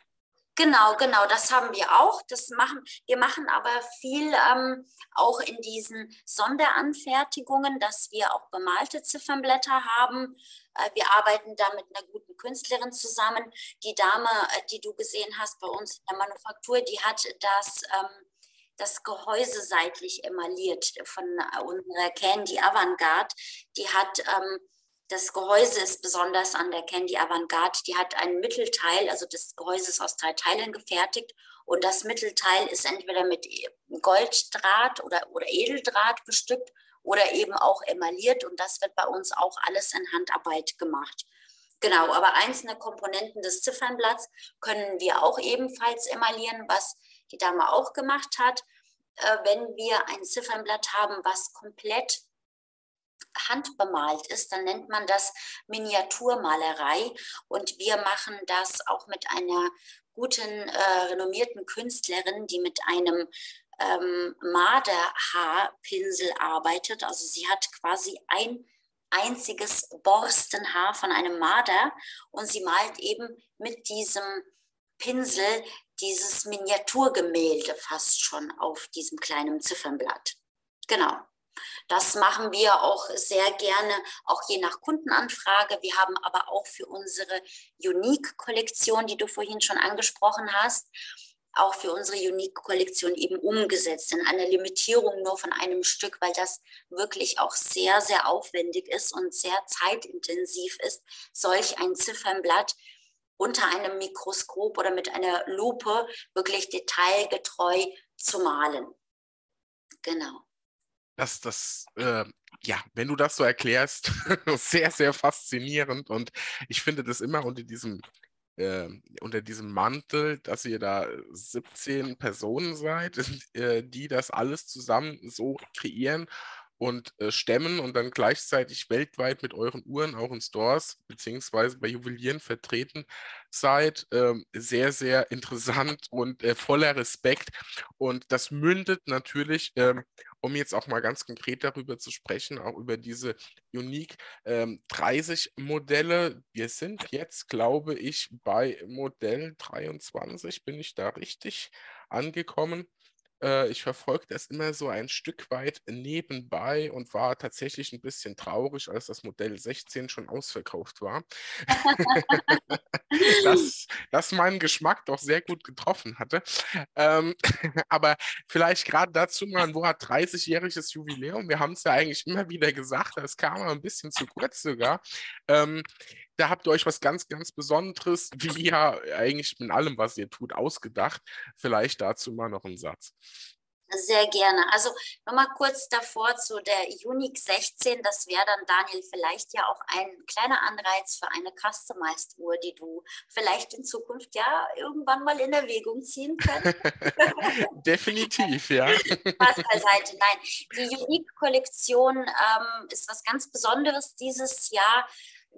Genau, genau, das haben wir auch. Das machen, wir machen aber viel ähm, auch in diesen Sonderanfertigungen, dass wir auch bemalte Ziffernblätter haben. Äh, wir arbeiten da mit einer guten Künstlerin zusammen. Die Dame, die du gesehen hast bei uns in der Manufaktur, die hat das, ähm, das Gehäuse seitlich emailliert von unserer Candy Avantgarde. Die hat... Ähm, Das Gehäuse ist besonders an der Candy Avantgarde. Die hat ein Mittelteil, also das Gehäuse ist aus drei Teilen gefertigt. Und das Mittelteil ist entweder mit Golddraht oder, oder Edeldraht bestückt oder eben auch emailliert. Und das wird bei uns auch alles in Handarbeit gemacht. Genau, aber einzelne Komponenten des Ziffernblatts können wir auch ebenfalls emaillieren, was die Dame auch gemacht hat. Äh, wenn wir ein Ziffernblatt haben, was komplett handbemalt ist, dann nennt man das Miniaturmalerei, und wir machen das auch mit einer guten, äh, renommierten Künstlerin, die mit einem ähm, Marderhaarpinsel arbeitet. Also sie hat quasi ein einziges Borstenhaar von einem Marder und sie malt eben mit diesem Pinsel dieses Miniaturgemälde fast schon auf diesem kleinen Ziffernblatt. Genau. Das machen wir auch sehr gerne, auch je nach Kundenanfrage. Wir haben aber auch für unsere Unique-Kollektion, die du vorhin schon angesprochen hast, auch für unsere Unique-Kollektion eben umgesetzt in einer Limitierung nur von einem Stück, weil das wirklich auch sehr, sehr aufwendig ist und sehr zeitintensiv ist, solch ein Ziffernblatt unter einem Mikroskop oder mit einer Lupe wirklich detailgetreu zu malen. Genau. Das, das, äh, ja, wenn du das so erklärst, sehr, sehr faszinierend, und ich finde das immer unter diesem, äh, unter diesem Mantel, dass ihr da siebzehn Personen seid, äh, die das alles zusammen so kreieren und äh, stemmen und dann gleichzeitig weltweit mit euren Uhren auch in Stores beziehungsweise bei Juwelieren vertreten seid, äh, sehr, sehr interessant und äh, voller Respekt, und das mündet natürlich, äh, um jetzt auch mal ganz konkret darüber zu sprechen, auch über diese Unique ähm, dreißig Modelle. Wir sind jetzt, glaube ich, bei Modell dreiundzwanzig, bin ich da richtig angekommen. Äh, ich verfolge das immer so ein Stück weit nebenbei und war tatsächlich ein bisschen traurig, als das Modell sechzehn schon ausverkauft war. Dass das meinen Geschmack doch sehr gut getroffen hatte. Ähm, aber vielleicht gerade dazu mal ein Wort, dreißigjähriges Jubiläum. Wir haben es ja eigentlich immer wieder gesagt, das kam ein bisschen zu kurz sogar. Ähm, da habt ihr euch was ganz, ganz Besonderes, wie ja eigentlich mit allem, was ihr tut, ausgedacht. Vielleicht dazu mal noch einen Satz. Sehr gerne. Also nochmal kurz davor zu der Unique sechzehn. Das wäre dann, Daniel, vielleicht ja auch ein kleiner Anreiz für eine Customized-Uhr, die du vielleicht in Zukunft ja irgendwann mal in Erwägung ziehen könntest. Definitiv, ja. Spaß beiseite. Nein, die Unique-Kollektion ähm, ist was ganz Besonderes dieses Jahr.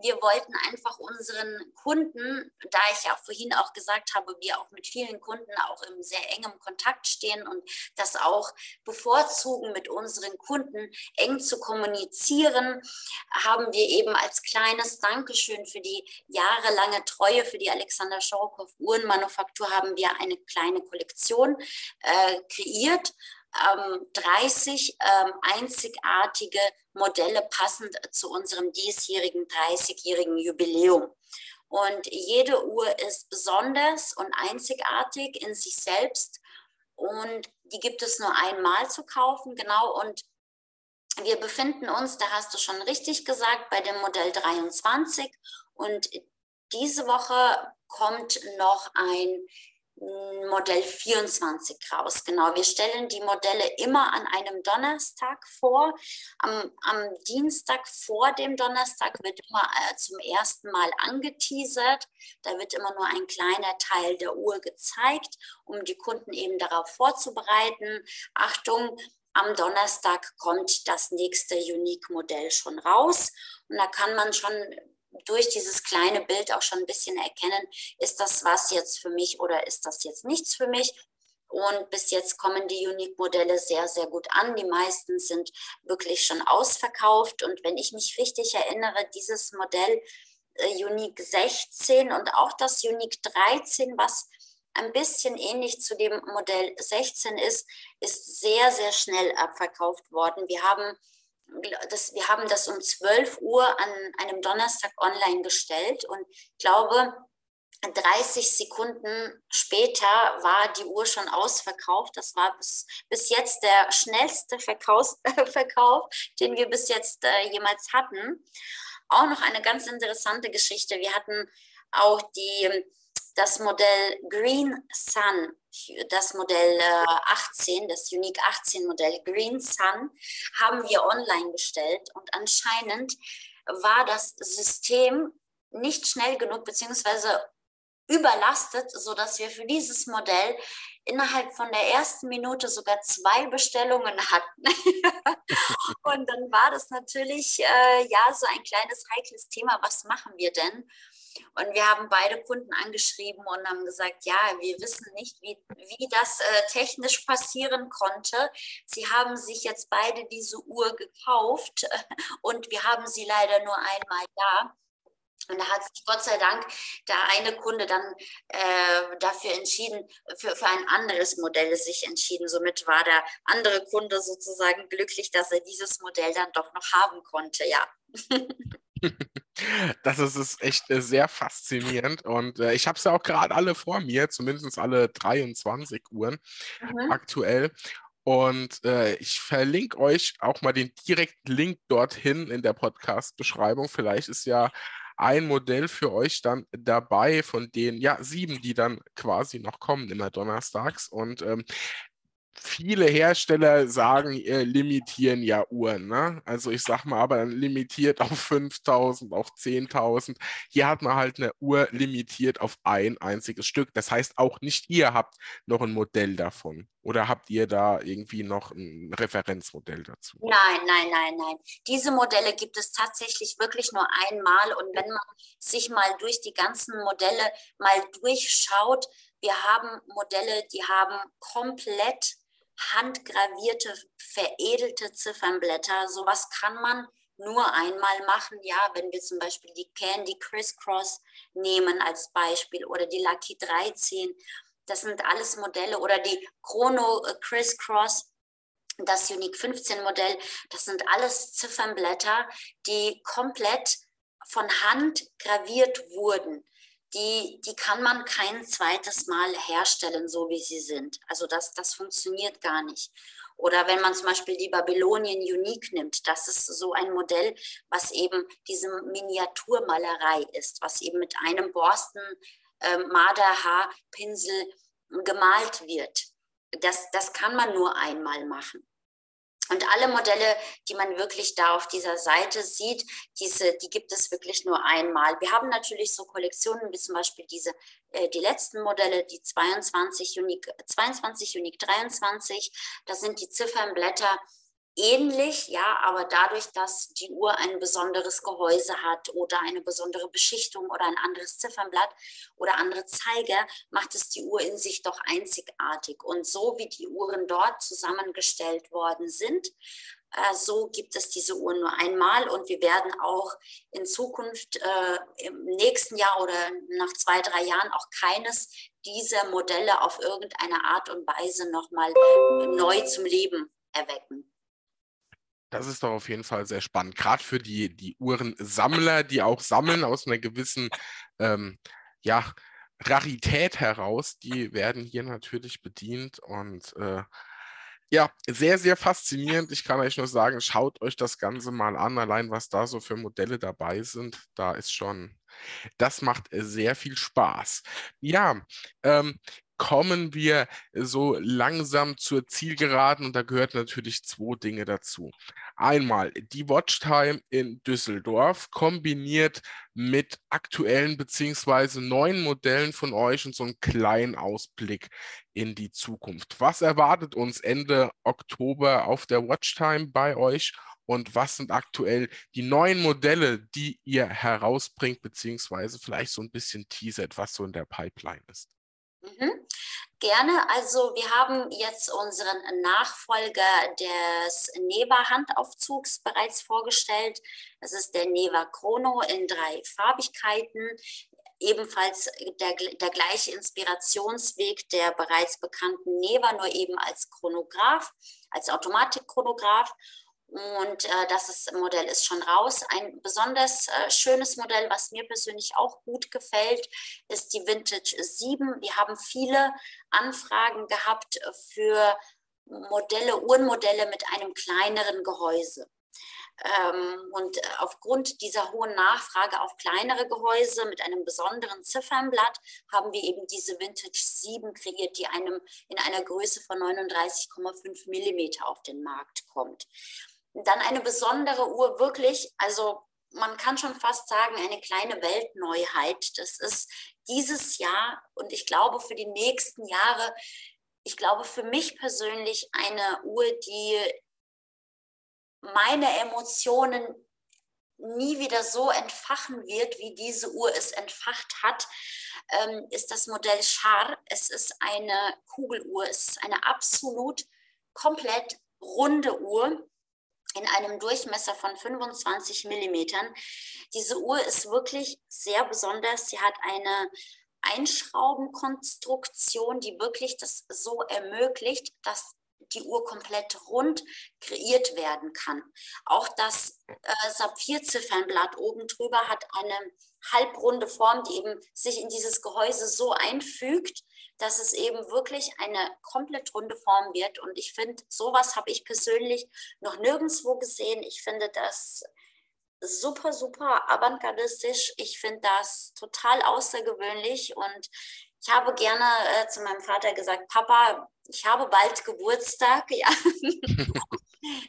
Wir wollten einfach unseren Kunden, da ich ja auch vorhin auch gesagt habe, wir auch mit vielen Kunden auch im sehr engem Kontakt stehen und das auch bevorzugen, mit unseren Kunden eng zu kommunizieren, haben wir eben als kleines Dankeschön für die jahrelange Treue für die Alexander Shorokhoff Uhrenmanufaktur haben wir eine kleine Kollektion äh, kreiert. dreißig ähm, einzigartige Modelle passend zu unserem diesjährigen dreißigjährigen Jubiläum. Und jede Uhr ist besonders und einzigartig in sich selbst und die gibt es nur einmal zu kaufen, genau. Und wir befinden uns, da hast du schon richtig gesagt, bei dem Modell dreiundzwanzig, und diese Woche kommt noch ein Modell vierundzwanzig raus. Genau, wir stellen die Modelle immer an einem Donnerstag vor. Am, am Dienstag vor dem Donnerstag wird immer äh, zum ersten Mal angeteasert. Da wird immer nur ein kleiner Teil der Uhr gezeigt, um die Kunden eben darauf vorzubereiten. Achtung, am Donnerstag kommt das nächste Unique-Modell schon raus. Und da kann man schon durch dieses kleine Bild auch schon ein bisschen erkennen, ist das was jetzt für mich oder ist das jetzt nichts für mich? Und bis jetzt kommen die Unique-Modelle sehr, sehr gut an. Die meisten sind wirklich schon ausverkauft. Und wenn ich mich richtig erinnere, dieses Modell äh, Unique sechzehn und auch das Unique dreizehn, was ein bisschen ähnlich zu dem Modell sechzehn ist, ist sehr, sehr schnell abverkauft worden. Wir haben das, wir haben das um zwölf Uhr an einem Donnerstag online gestellt und ich glaube, dreißig Sekunden später war die Uhr schon ausverkauft. Das war bis, bis jetzt der schnellste Verkaufs Verkauf, den wir bis jetzt äh, jemals hatten. Auch noch eine ganz interessante Geschichte. Wir hatten auch die, das Modell Green Sun, das Modell achtzehn, das Unique achtzehn Modell Green Sun, haben wir online gestellt. Und anscheinend war das System nicht schnell genug, beziehungsweise überlastet, sodass wir für dieses Modell innerhalb von der ersten Minute sogar zwei Bestellungen hatten. Und dann war das natürlich äh, ja so ein kleines heikles Thema, was machen wir denn? Und wir haben beide Kunden angeschrieben und haben gesagt, ja, wir wissen nicht, wie, wie das äh, technisch passieren konnte. Sie haben sich jetzt beide diese Uhr gekauft und wir haben sie leider nur einmal da. Und da hat sich Gott sei Dank der eine Kunde dann äh, dafür entschieden, für, für ein anderes Modell sich entschieden. Somit war der andere Kunde sozusagen glücklich, dass er dieses Modell dann doch noch haben konnte, ja. Das ist, ist echt sehr faszinierend und äh, ich habe es ja auch gerade alle vor mir, zumindest alle dreiundzwanzig Uhren mhm. aktuell. Und äh, ich verlinke euch auch mal den direkten Link dorthin in der Podcast-Beschreibung. Vielleicht ist ja ein Modell für euch dann dabei von den ja, sieben, die dann quasi noch kommen, immer donnerstags. Und ähm, viele Hersteller sagen, äh, limitieren ja Uhren. Ne? Also ich sag mal, aber limitiert auf fünftausend, auf zehntausend. Hier hat man halt eine Uhr limitiert auf ein einziges Stück. Das heißt, auch nicht ihr habt noch ein Modell davon. Oder habt ihr da irgendwie noch ein Referenzmodell dazu? Nein, nein, nein, nein. Diese Modelle gibt es tatsächlich wirklich nur einmal. Und wenn man sich mal durch die ganzen Modelle mal durchschaut, wir haben Modelle, die haben komplett handgravierte, veredelte Ziffernblätter. Sowas kann man nur einmal machen, ja, wenn wir zum Beispiel die Candy Crisscross nehmen als Beispiel oder die Lucky dreizehn. Das sind alles Modelle oder die Chrono Crisscross, das Unique fünfzehn Modell, das sind alles Ziffernblätter, die komplett von Hand graviert wurden. Die, die kann man kein zweites Mal herstellen, so wie sie sind. Also das, das funktioniert gar nicht. Oder wenn man zum Beispiel die Babylonian Unique nimmt, das ist so ein Modell, was eben diese Miniaturmalerei ist, was eben mit einem Borsten Marderhaarpinsel gemalt wird. Das, das kann man nur einmal machen. Und alle Modelle, die man wirklich da auf dieser Seite sieht, diese, die gibt es wirklich nur einmal. Wir haben natürlich so Kollektionen wie zum Beispiel diese, äh, die letzten Modelle, die zweiundzwanzig Unique, zweiundzwanzig Unique dreiundzwanzig, da sind die Ziffernblätter ähnlich, ja, aber dadurch, dass die Uhr ein besonderes Gehäuse hat oder eine besondere Beschichtung oder ein anderes Ziffernblatt oder andere Zeiger, macht es die Uhr in sich doch einzigartig. Und so wie die Uhren dort zusammengestellt worden sind, äh, so gibt es diese Uhren nur einmal und wir werden auch in Zukunft äh, im nächsten Jahr oder nach zwei, drei Jahren auch keines dieser Modelle auf irgendeine Art und Weise nochmal neu zum Leben erwecken. Das ist doch auf jeden Fall sehr spannend, gerade für die, die Uhrensammler, die auch sammeln aus einer gewissen ähm, ja, Rarität heraus. Die werden hier natürlich bedient und äh, ja, sehr, sehr faszinierend. Ich kann euch nur sagen, schaut euch das Ganze mal an, allein was da so für Modelle dabei sind. Da ist schon, das macht sehr viel Spaß. Ja, ähm, kommen wir so langsam zur Zielgeraden und da gehört natürlich zwei Dinge dazu. Einmal die Watchtime in Düsseldorf kombiniert mit aktuellen bzw. neuen Modellen von euch und so einen kleinen Ausblick in die Zukunft. Was erwartet uns Ende Oktober auf der Watchtime bei euch und was sind aktuell die neuen Modelle, die ihr herausbringt bzw. vielleicht so ein bisschen teasert, was so in der Pipeline ist? Mhm. Gerne. Also wir haben jetzt unseren Nachfolger des Neva-Handaufzugs bereits vorgestellt. Das ist der Neva Chrono in drei Farbigkeiten. ebenfalls der, der gleiche Inspirationsweg der bereits bekannten Neva, nur eben als Chronograph, als Automatikchronograph. Und äh, das ist, Modell ist schon raus. Ein besonders äh, schönes Modell, was mir persönlich auch gut gefällt, ist die Vintage sieben. Wir haben viele Anfragen gehabt für Modelle, Uhrenmodelle mit einem kleineren Gehäuse. Ähm, und aufgrund dieser hohen Nachfrage auf kleinere Gehäuse mit einem besonderen Ziffernblatt haben wir eben diese Vintage sieben kreiert, die einem in einer Größe von neununddreißig Komma fünf Millimeter auf den Markt kommt. Dann eine besondere Uhr, wirklich, also man kann schon fast sagen, eine kleine Weltneuheit. Das ist dieses Jahr und ich glaube für die nächsten Jahre, ich glaube für mich persönlich eine Uhr, die meine Emotionen nie wieder so entfachen wird, wie diese Uhr es entfacht hat, ähm, ist das Modell Char. Es ist eine Kugeluhr, es ist eine absolut komplett runde Uhr in einem Durchmesser von fünfundzwanzig Millimetern. Diese Uhr ist wirklich sehr besonders. Sie hat eine Einschraubenkonstruktion, die wirklich das so ermöglicht, dass die Uhr komplett rund kreiert werden kann. Auch das äh, Sapphirziffernblatt oben drüber hat eine halbrunde Form, die eben sich in dieses Gehäuse so einfügt, dass es eben wirklich eine komplett runde Form wird. Und ich finde, sowas habe ich persönlich noch nirgendwo gesehen. Ich finde das super, super avantgardistisch. Ich finde das total außergewöhnlich. Und ich habe gerne äh, zu meinem Vater gesagt, Papa, ich habe bald Geburtstag, ja.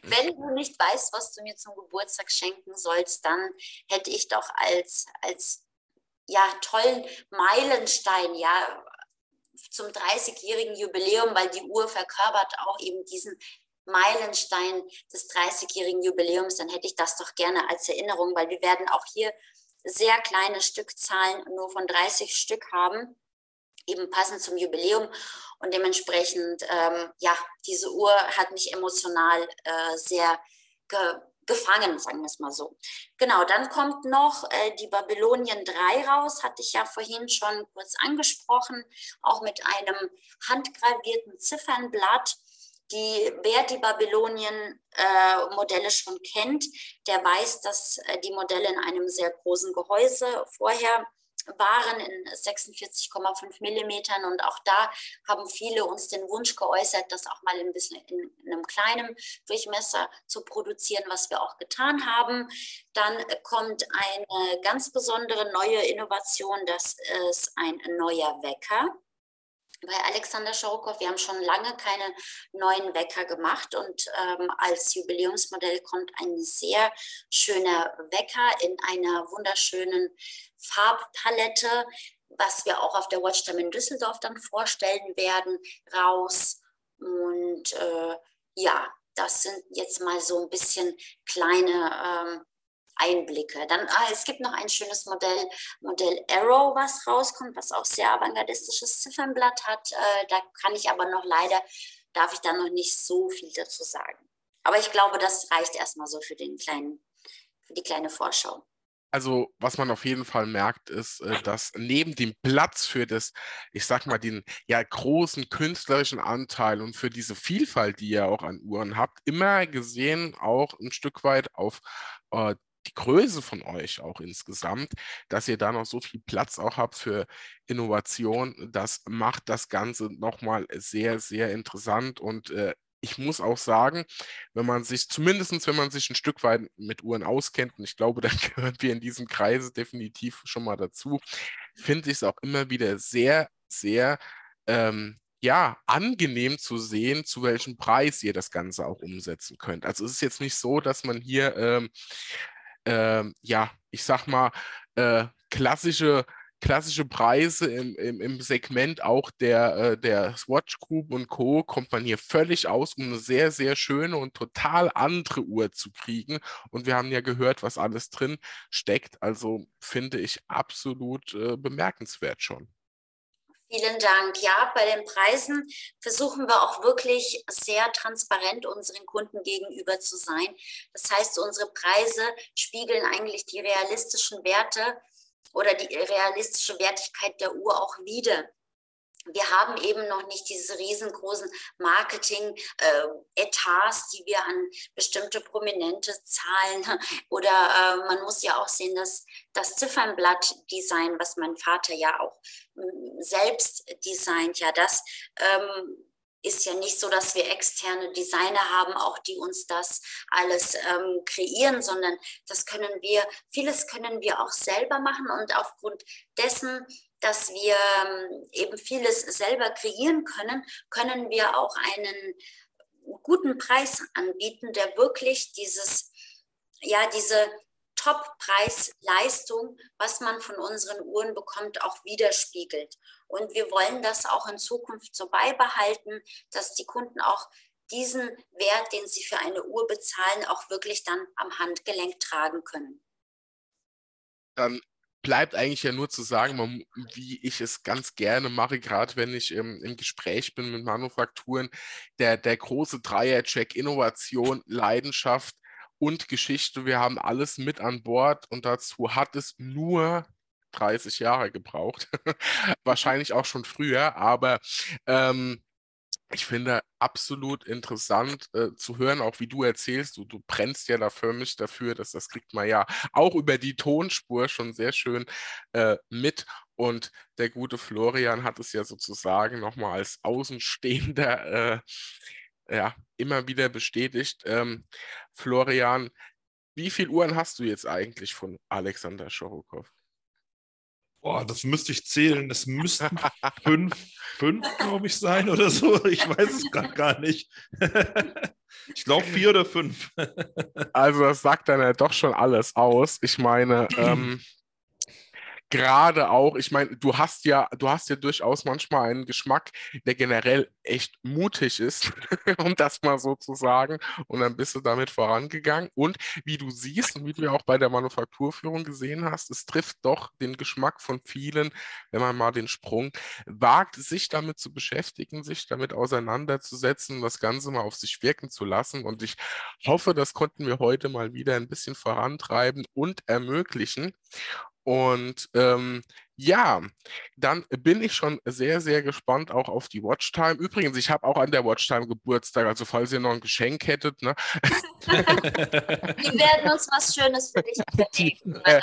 Wenn du nicht weißt, was du mir zum Geburtstag schenken sollst, dann hätte ich doch als, als ja, tollen Meilenstein, ja, zum dreißigjährigen Jubiläum, weil die Uhr verkörpert auch eben diesen Meilenstein des dreißigjährigen Jubiläums, dann hätte ich das doch gerne als Erinnerung, weil wir werden auch hier sehr kleine Stückzahlen, nur von dreißig Stück haben, eben passend zum Jubiläum und dementsprechend, ähm, ja, diese Uhr hat mich emotional äh, sehr ge gefangen, sagen wir es mal so. Genau, dann kommt noch äh, die Babylonian drei raus, hatte ich ja vorhin schon kurz angesprochen, auch mit einem handgravierten Ziffernblatt. Die, wer die Babylonien-Modelle äh, schon kennt, der weiß, dass äh, die Modelle in einem sehr großen Gehäuse vorher waren in sechsundvierzig Komma fünf Millimetern und auch da haben viele uns den Wunsch geäußert, das auch mal ein bisschen in einem kleinen Durchmesser zu produzieren, was wir auch getan haben. Dann kommt eine ganz besondere neue Innovation, das ist ein neuer Wecker. Bei Alexander Shorokhoff, wir haben schon lange keine neuen Wecker gemacht und ähm, als Jubiläumsmodell kommt ein sehr schöner Wecker in einer wunderschönen Farbpalette, was wir auch auf der Watchtime in Düsseldorf dann vorstellen werden, raus. Und äh, ja, das sind jetzt mal so ein bisschen kleine ähm, Einblicke. Dann, ah, es gibt noch ein schönes Modell, Modell Arrow, was rauskommt, was auch sehr avantgardistisches Ziffernblatt hat. Äh, da kann ich aber noch leider, darf ich da noch nicht so viel dazu sagen. Aber ich glaube, das reicht erstmal so für den kleinen, für die kleine Vorschau. Also, was man auf jeden Fall merkt, ist, dass neben dem Platz für das, ich sag mal, den ja großen künstlerischen Anteil und für diese Vielfalt, die ihr auch an Uhren habt, immer gesehen auch ein Stück weit auf äh, die Größe von euch auch insgesamt, dass ihr da noch so viel Platz auch habt für Innovation. Das macht das Ganze nochmal sehr, sehr interessant und äh, ich muss auch sagen, wenn man sich, zumindest wenn man sich ein Stück weit mit Uhren auskennt, und ich glaube, da gehören wir in diesem Kreise definitiv schon mal dazu, finde ich es auch immer wieder sehr, sehr ähm, ja, angenehm zu sehen, zu welchem Preis ihr das Ganze auch umsetzen könnt. Also es ist jetzt nicht so, dass man hier, ähm, ähm, ja, ich sag mal, äh, klassische Klassische Preise im, im, im Segment auch der, der Swatch Group und Co. kommt man hier völlig aus, um eine sehr, sehr schöne und total andere Uhr zu kriegen. Und wir haben ja gehört, was alles drin steckt. Also finde ich absolut äh, bemerkenswert schon. Vielen Dank. Ja, bei den Preisen versuchen wir auch wirklich sehr transparent unseren Kunden gegenüber zu sein. Das heißt, unsere Preise spiegeln eigentlich die realistischen Werte oder die realistische Wertigkeit der Uhr auch wieder. Wir haben eben noch nicht diese riesengroßen Marketing-Etats, die wir an bestimmte Prominente zahlen. Oder äh, man muss ja auch sehen, dass das Ziffernblatt-Design, was mein Vater ja auch selbst designt, ja, das ähm, ist ja nicht so, dass wir externe Designer haben, auch die uns das alles ähm, kreieren, sondern das können wir, vieles können wir auch selber machen. Und aufgrund dessen, dass wir eben vieles selber kreieren können, können wir auch einen guten Preis anbieten, der wirklich dieses, ja, diese Top-Preis-Leistung, was man von unseren Uhren bekommt, auch widerspiegelt. Und wir wollen das auch in Zukunft so beibehalten, dass die Kunden auch diesen Wert, den sie für eine Uhr bezahlen, auch wirklich dann am Handgelenk tragen können. Dann bleibt eigentlich ja nur zu sagen, wie ich es ganz gerne mache, gerade wenn ich ähm, im Gespräch bin mit Manufakturen, der, der große Dreier-Check, Innovation, Leidenschaft und Geschichte. Wir haben alles mit an Bord und dazu hat es nur dreißig Jahre gebraucht, wahrscheinlich auch schon früher, aber ähm, ich finde absolut interessant äh, zu hören, auch wie du erzählst, du, du brennst ja dafür, mich dafür, dass das kriegt man ja auch über die Tonspur schon sehr schön äh, mit. Und der gute Florian hat es ja sozusagen nochmal als Außenstehender äh, ja, immer wieder bestätigt. Ähm, Florian, wie viele Uhren hast du jetzt eigentlich von Alexander Shorokhoff? Boah, das müsste ich zählen. Das müssten fünf, fünf glaube ich, sein oder so. Ich weiß es gerade gar nicht. Ich glaube vier oder fünf. Also das sagt dann ja doch schon alles aus. Ich meine, ähm, gerade auch, ich meine, du hast ja, du hast ja durchaus manchmal einen Geschmack, der generell echt mutig ist, um das mal so zu sagen. Und dann bist du damit vorangegangen. Und wie du siehst und wie du ja auch bei der Manufakturführung gesehen hast, es trifft doch den Geschmack von vielen, wenn man mal den Sprung wagt, sich damit zu beschäftigen, sich damit auseinanderzusetzen, das Ganze mal auf sich wirken zu lassen. Und ich hoffe, das konnten wir heute mal wieder ein bisschen vorantreiben und ermöglichen. Und ähm, ja, dann bin ich schon sehr, sehr gespannt auch auf die Watchtime. Übrigens, ich habe auch an der Watchtime Geburtstag, also falls ihr noch ein Geschenk hättet. Ne? Wir werden uns was Schönes für dich überlegen. Äh,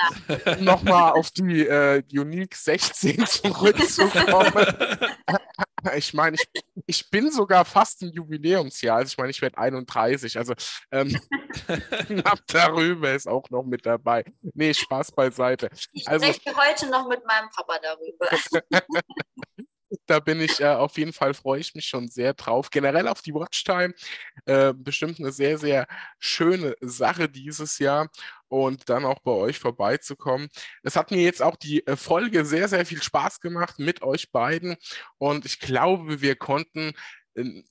Nochmal auf die äh, Unique sechzehn zurückzukommen. Ich meine, ich, ich bin sogar fast im Jubiläumsjahr. Also ich meine, ich werde einunddreißig. Also ähm, ab darüber ist auch noch mit dabei. Nee, Spaß beiseite. Ich also, spreche heute noch mit meinem Papa darüber. Da bin ich, äh, auf jeden Fall freue ich mich schon sehr drauf. Generell auf die Watchtime. Äh, bestimmt eine sehr, sehr schöne Sache dieses Jahr. Und dann auch bei euch vorbeizukommen. Es hat mir jetzt auch die Folge sehr, sehr viel Spaß gemacht mit euch beiden. Und ich glaube, wir konnten äh,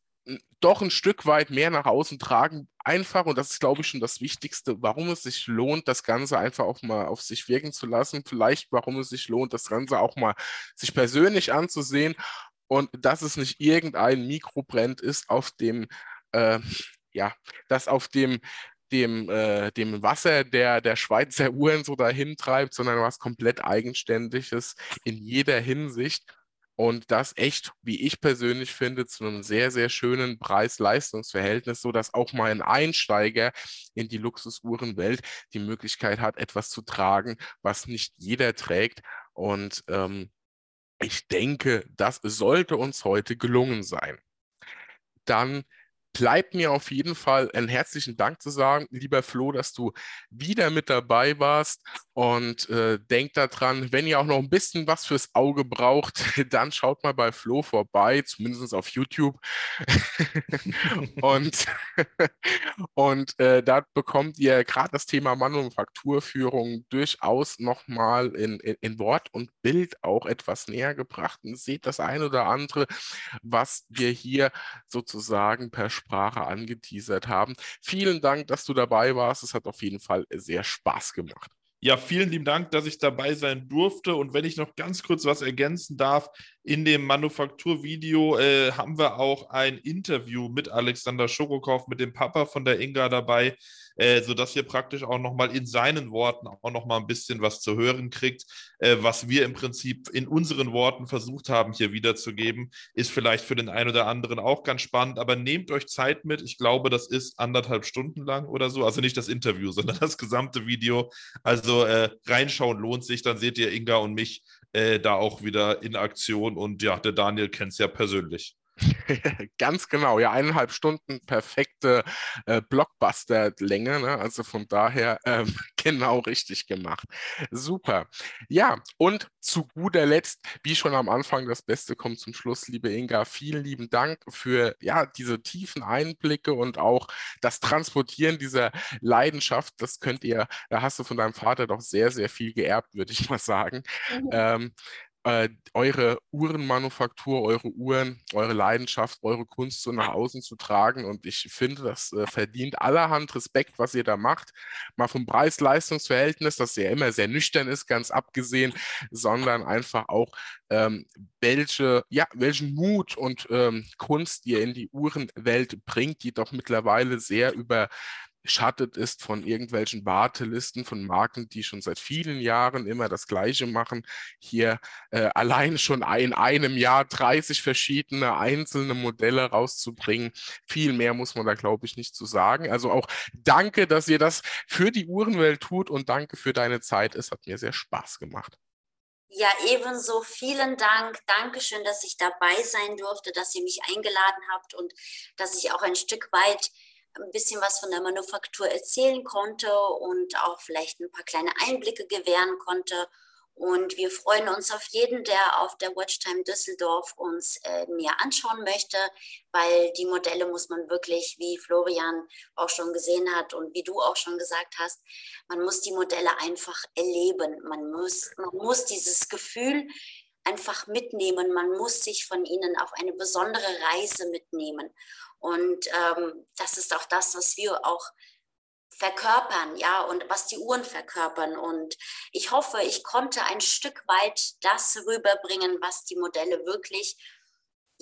doch ein Stück weit mehr nach außen tragen. Einfach, und das ist, glaube ich, schon das Wichtigste, warum es sich lohnt, das Ganze einfach auch mal auf sich wirken zu lassen. Vielleicht, warum es sich lohnt, das Ganze auch mal sich persönlich anzusehen. Und dass es nicht irgendein Mikrobrand ist, auf dem, äh, ja, das auf dem, Dem, äh, dem Wasser der, der Schweizer Uhren so dahin treibt, sondern was komplett Eigenständiges in jeder Hinsicht und das echt, wie ich persönlich finde, zu einem sehr, sehr schönen Preis-Leistungs-Verhältnis, sodass auch mal ein Einsteiger in die Luxusuhrenwelt die Möglichkeit hat, etwas zu tragen, was nicht jeder trägt und ähm, ich denke, das sollte uns heute gelungen sein. Dann bleibt mir auf jeden Fall einen herzlichen Dank zu sagen, lieber Flo, dass du wieder mit dabei warst und äh, denkt daran, wenn ihr auch noch ein bisschen was fürs Auge braucht, dann schaut mal bei Flo vorbei, zumindest auf YouTube und, und äh, da bekommt ihr gerade das Thema Manufakturführung durchaus nochmal in, in, in Wort und Bild auch etwas näher gebracht und seht das ein oder andere, was wir hier sozusagen per Sprache angeteasert haben. Vielen Dank, dass du dabei warst. Es hat auf jeden Fall sehr Spaß gemacht. Ja, vielen lieben Dank, dass ich dabei sein durfte. Und wenn ich noch ganz kurz was ergänzen darf, in dem Manufakturvideo äh, haben wir auch ein Interview mit Alexander Shorokhoff, mit dem Papa von der Inga dabei, äh, sodass ihr praktisch auch nochmal in seinen Worten auch nochmal ein bisschen was zu hören kriegt. Äh, was wir im Prinzip in unseren Worten versucht haben, hier wiederzugeben, ist vielleicht für den einen oder anderen auch ganz spannend, aber nehmt euch Zeit mit. Ich glaube, das ist anderthalb Stunden lang oder so. Also nicht das Interview, sondern das gesamte Video. Also äh, reinschauen lohnt sich, dann seht ihr Inga und mich Äh, da auch wieder in Aktion, und ja, der Daniel kennt es ja persönlich. Ganz genau, ja, eineinhalb Stunden perfekte äh, Blockbuster-Länge, ne? Also von daher ähm, genau richtig gemacht. Super. Ja, und zu guter Letzt, wie schon am Anfang, das Beste kommt zum Schluss, liebe Inga, vielen lieben Dank für ja, diese tiefen Einblicke und auch das Transportieren dieser Leidenschaft. Das könnt ihr, da hast du von deinem Vater doch sehr, sehr viel geerbt, würde ich mal sagen. Mhm. Ähm, Äh, eure Uhrenmanufaktur, eure Uhren, eure Leidenschaft, eure Kunst so nach außen zu tragen. Und ich finde, das äh, verdient allerhand Respekt, was ihr da macht. Mal vom Preis-Leistungs-Verhältnis, das ja immer sehr nüchtern ist, ganz abgesehen, sondern einfach auch, ähm, welche, ja, welchen Mut und ähm, Kunst ihr in die Uhrenwelt bringt, die doch mittlerweile sehr über... schattet ist von irgendwelchen Wartelisten von Marken, die schon seit vielen Jahren immer das Gleiche machen. Hier äh, allein schon in einem Jahr dreißig verschiedene einzelne Modelle rauszubringen. Viel mehr muss man da, glaube ich, nicht zu sagen. Also auch danke, dass ihr das für die Uhrenwelt tut, und danke für deine Zeit. Es hat mir sehr Spaß gemacht. Ja, ebenso. Vielen Dank. Dankeschön, dass ich dabei sein durfte, dass ihr mich eingeladen habt und dass ich auch ein Stück weit ein bisschen was von der Manufaktur erzählen konnte und auch vielleicht ein paar kleine Einblicke gewähren konnte. Und wir freuen uns auf jeden, der auf der Watchtime Düsseldorf uns äh, näher anschauen möchte, weil die Modelle muss man wirklich, wie Florian auch schon gesehen hat und wie du auch schon gesagt hast, man muss die Modelle einfach erleben. Man muss, man muss dieses Gefühl einfach mitnehmen. Man muss sich von ihnen auf eine besondere Reise mitnehmen. Und ähm, das ist auch das, was wir auch verkörpern, ja, und was die Uhren verkörpern. Und ich hoffe, ich konnte ein Stück weit das rüberbringen, was die Modelle wirklich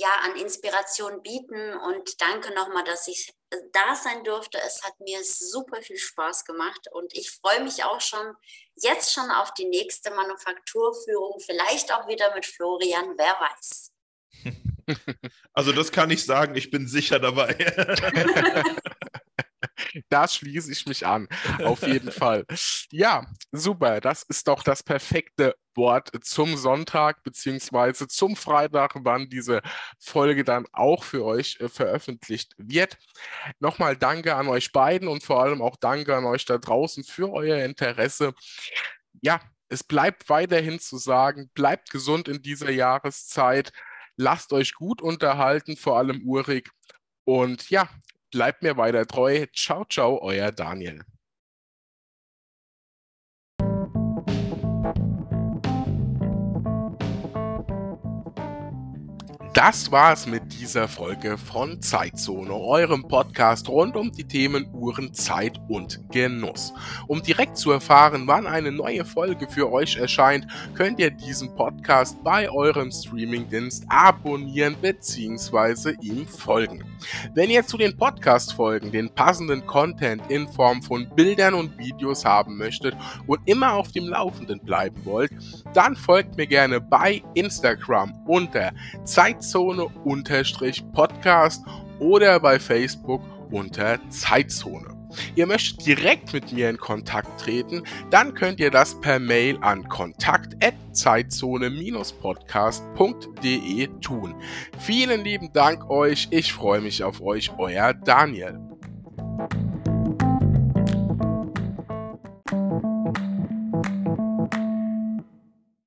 ja an Inspiration bieten. Und danke nochmal, dass ich da sein durfte. Es hat mir super viel Spaß gemacht und ich freue mich auch schon jetzt schon auf die nächste Manufakturführung, vielleicht auch wieder mit Florian, wer weiß. Also das kann ich sagen, ich bin sicher dabei. Da schließe ich mich an, auf jeden Fall. Ja, super, das ist doch das perfekte Wort zum Sonntag bzw. zum Freitag, wann diese Folge dann auch für euch äh, veröffentlicht wird. Nochmal danke an euch beiden und vor allem auch danke an euch da draußen für euer Interesse. Ja, es bleibt weiterhin zu sagen, bleibt gesund in dieser Jahreszeit, lasst euch gut unterhalten, vor allem urig, und ja, bleibt mir weiter treu. Ciao, ciao, euer Daniel. Das war's mit dieser Folge von Zeitzone, eurem Podcast rund um die Themen Uhren, Zeit und Genuss. Um direkt zu erfahren, wann eine neue Folge für euch erscheint, könnt ihr diesen Podcast bei eurem Streamingdienst abonnieren bzw. ihm folgen. Wenn ihr zu den Podcast-Folgen den passenden Content in Form von Bildern und Videos haben möchtet und immer auf dem Laufenden bleiben wollt, dann folgt mir gerne bei Instagram unter Zeitzone Zeitzone-Podcast oder bei Facebook unter Zeitzone. Ihr möchtet direkt mit mir in Kontakt treten, dann könnt ihr das per Mail an kontakt at zeitzone dash podcast punkt de tun. Vielen lieben Dank euch, ich freue mich auf euch, euer Daniel.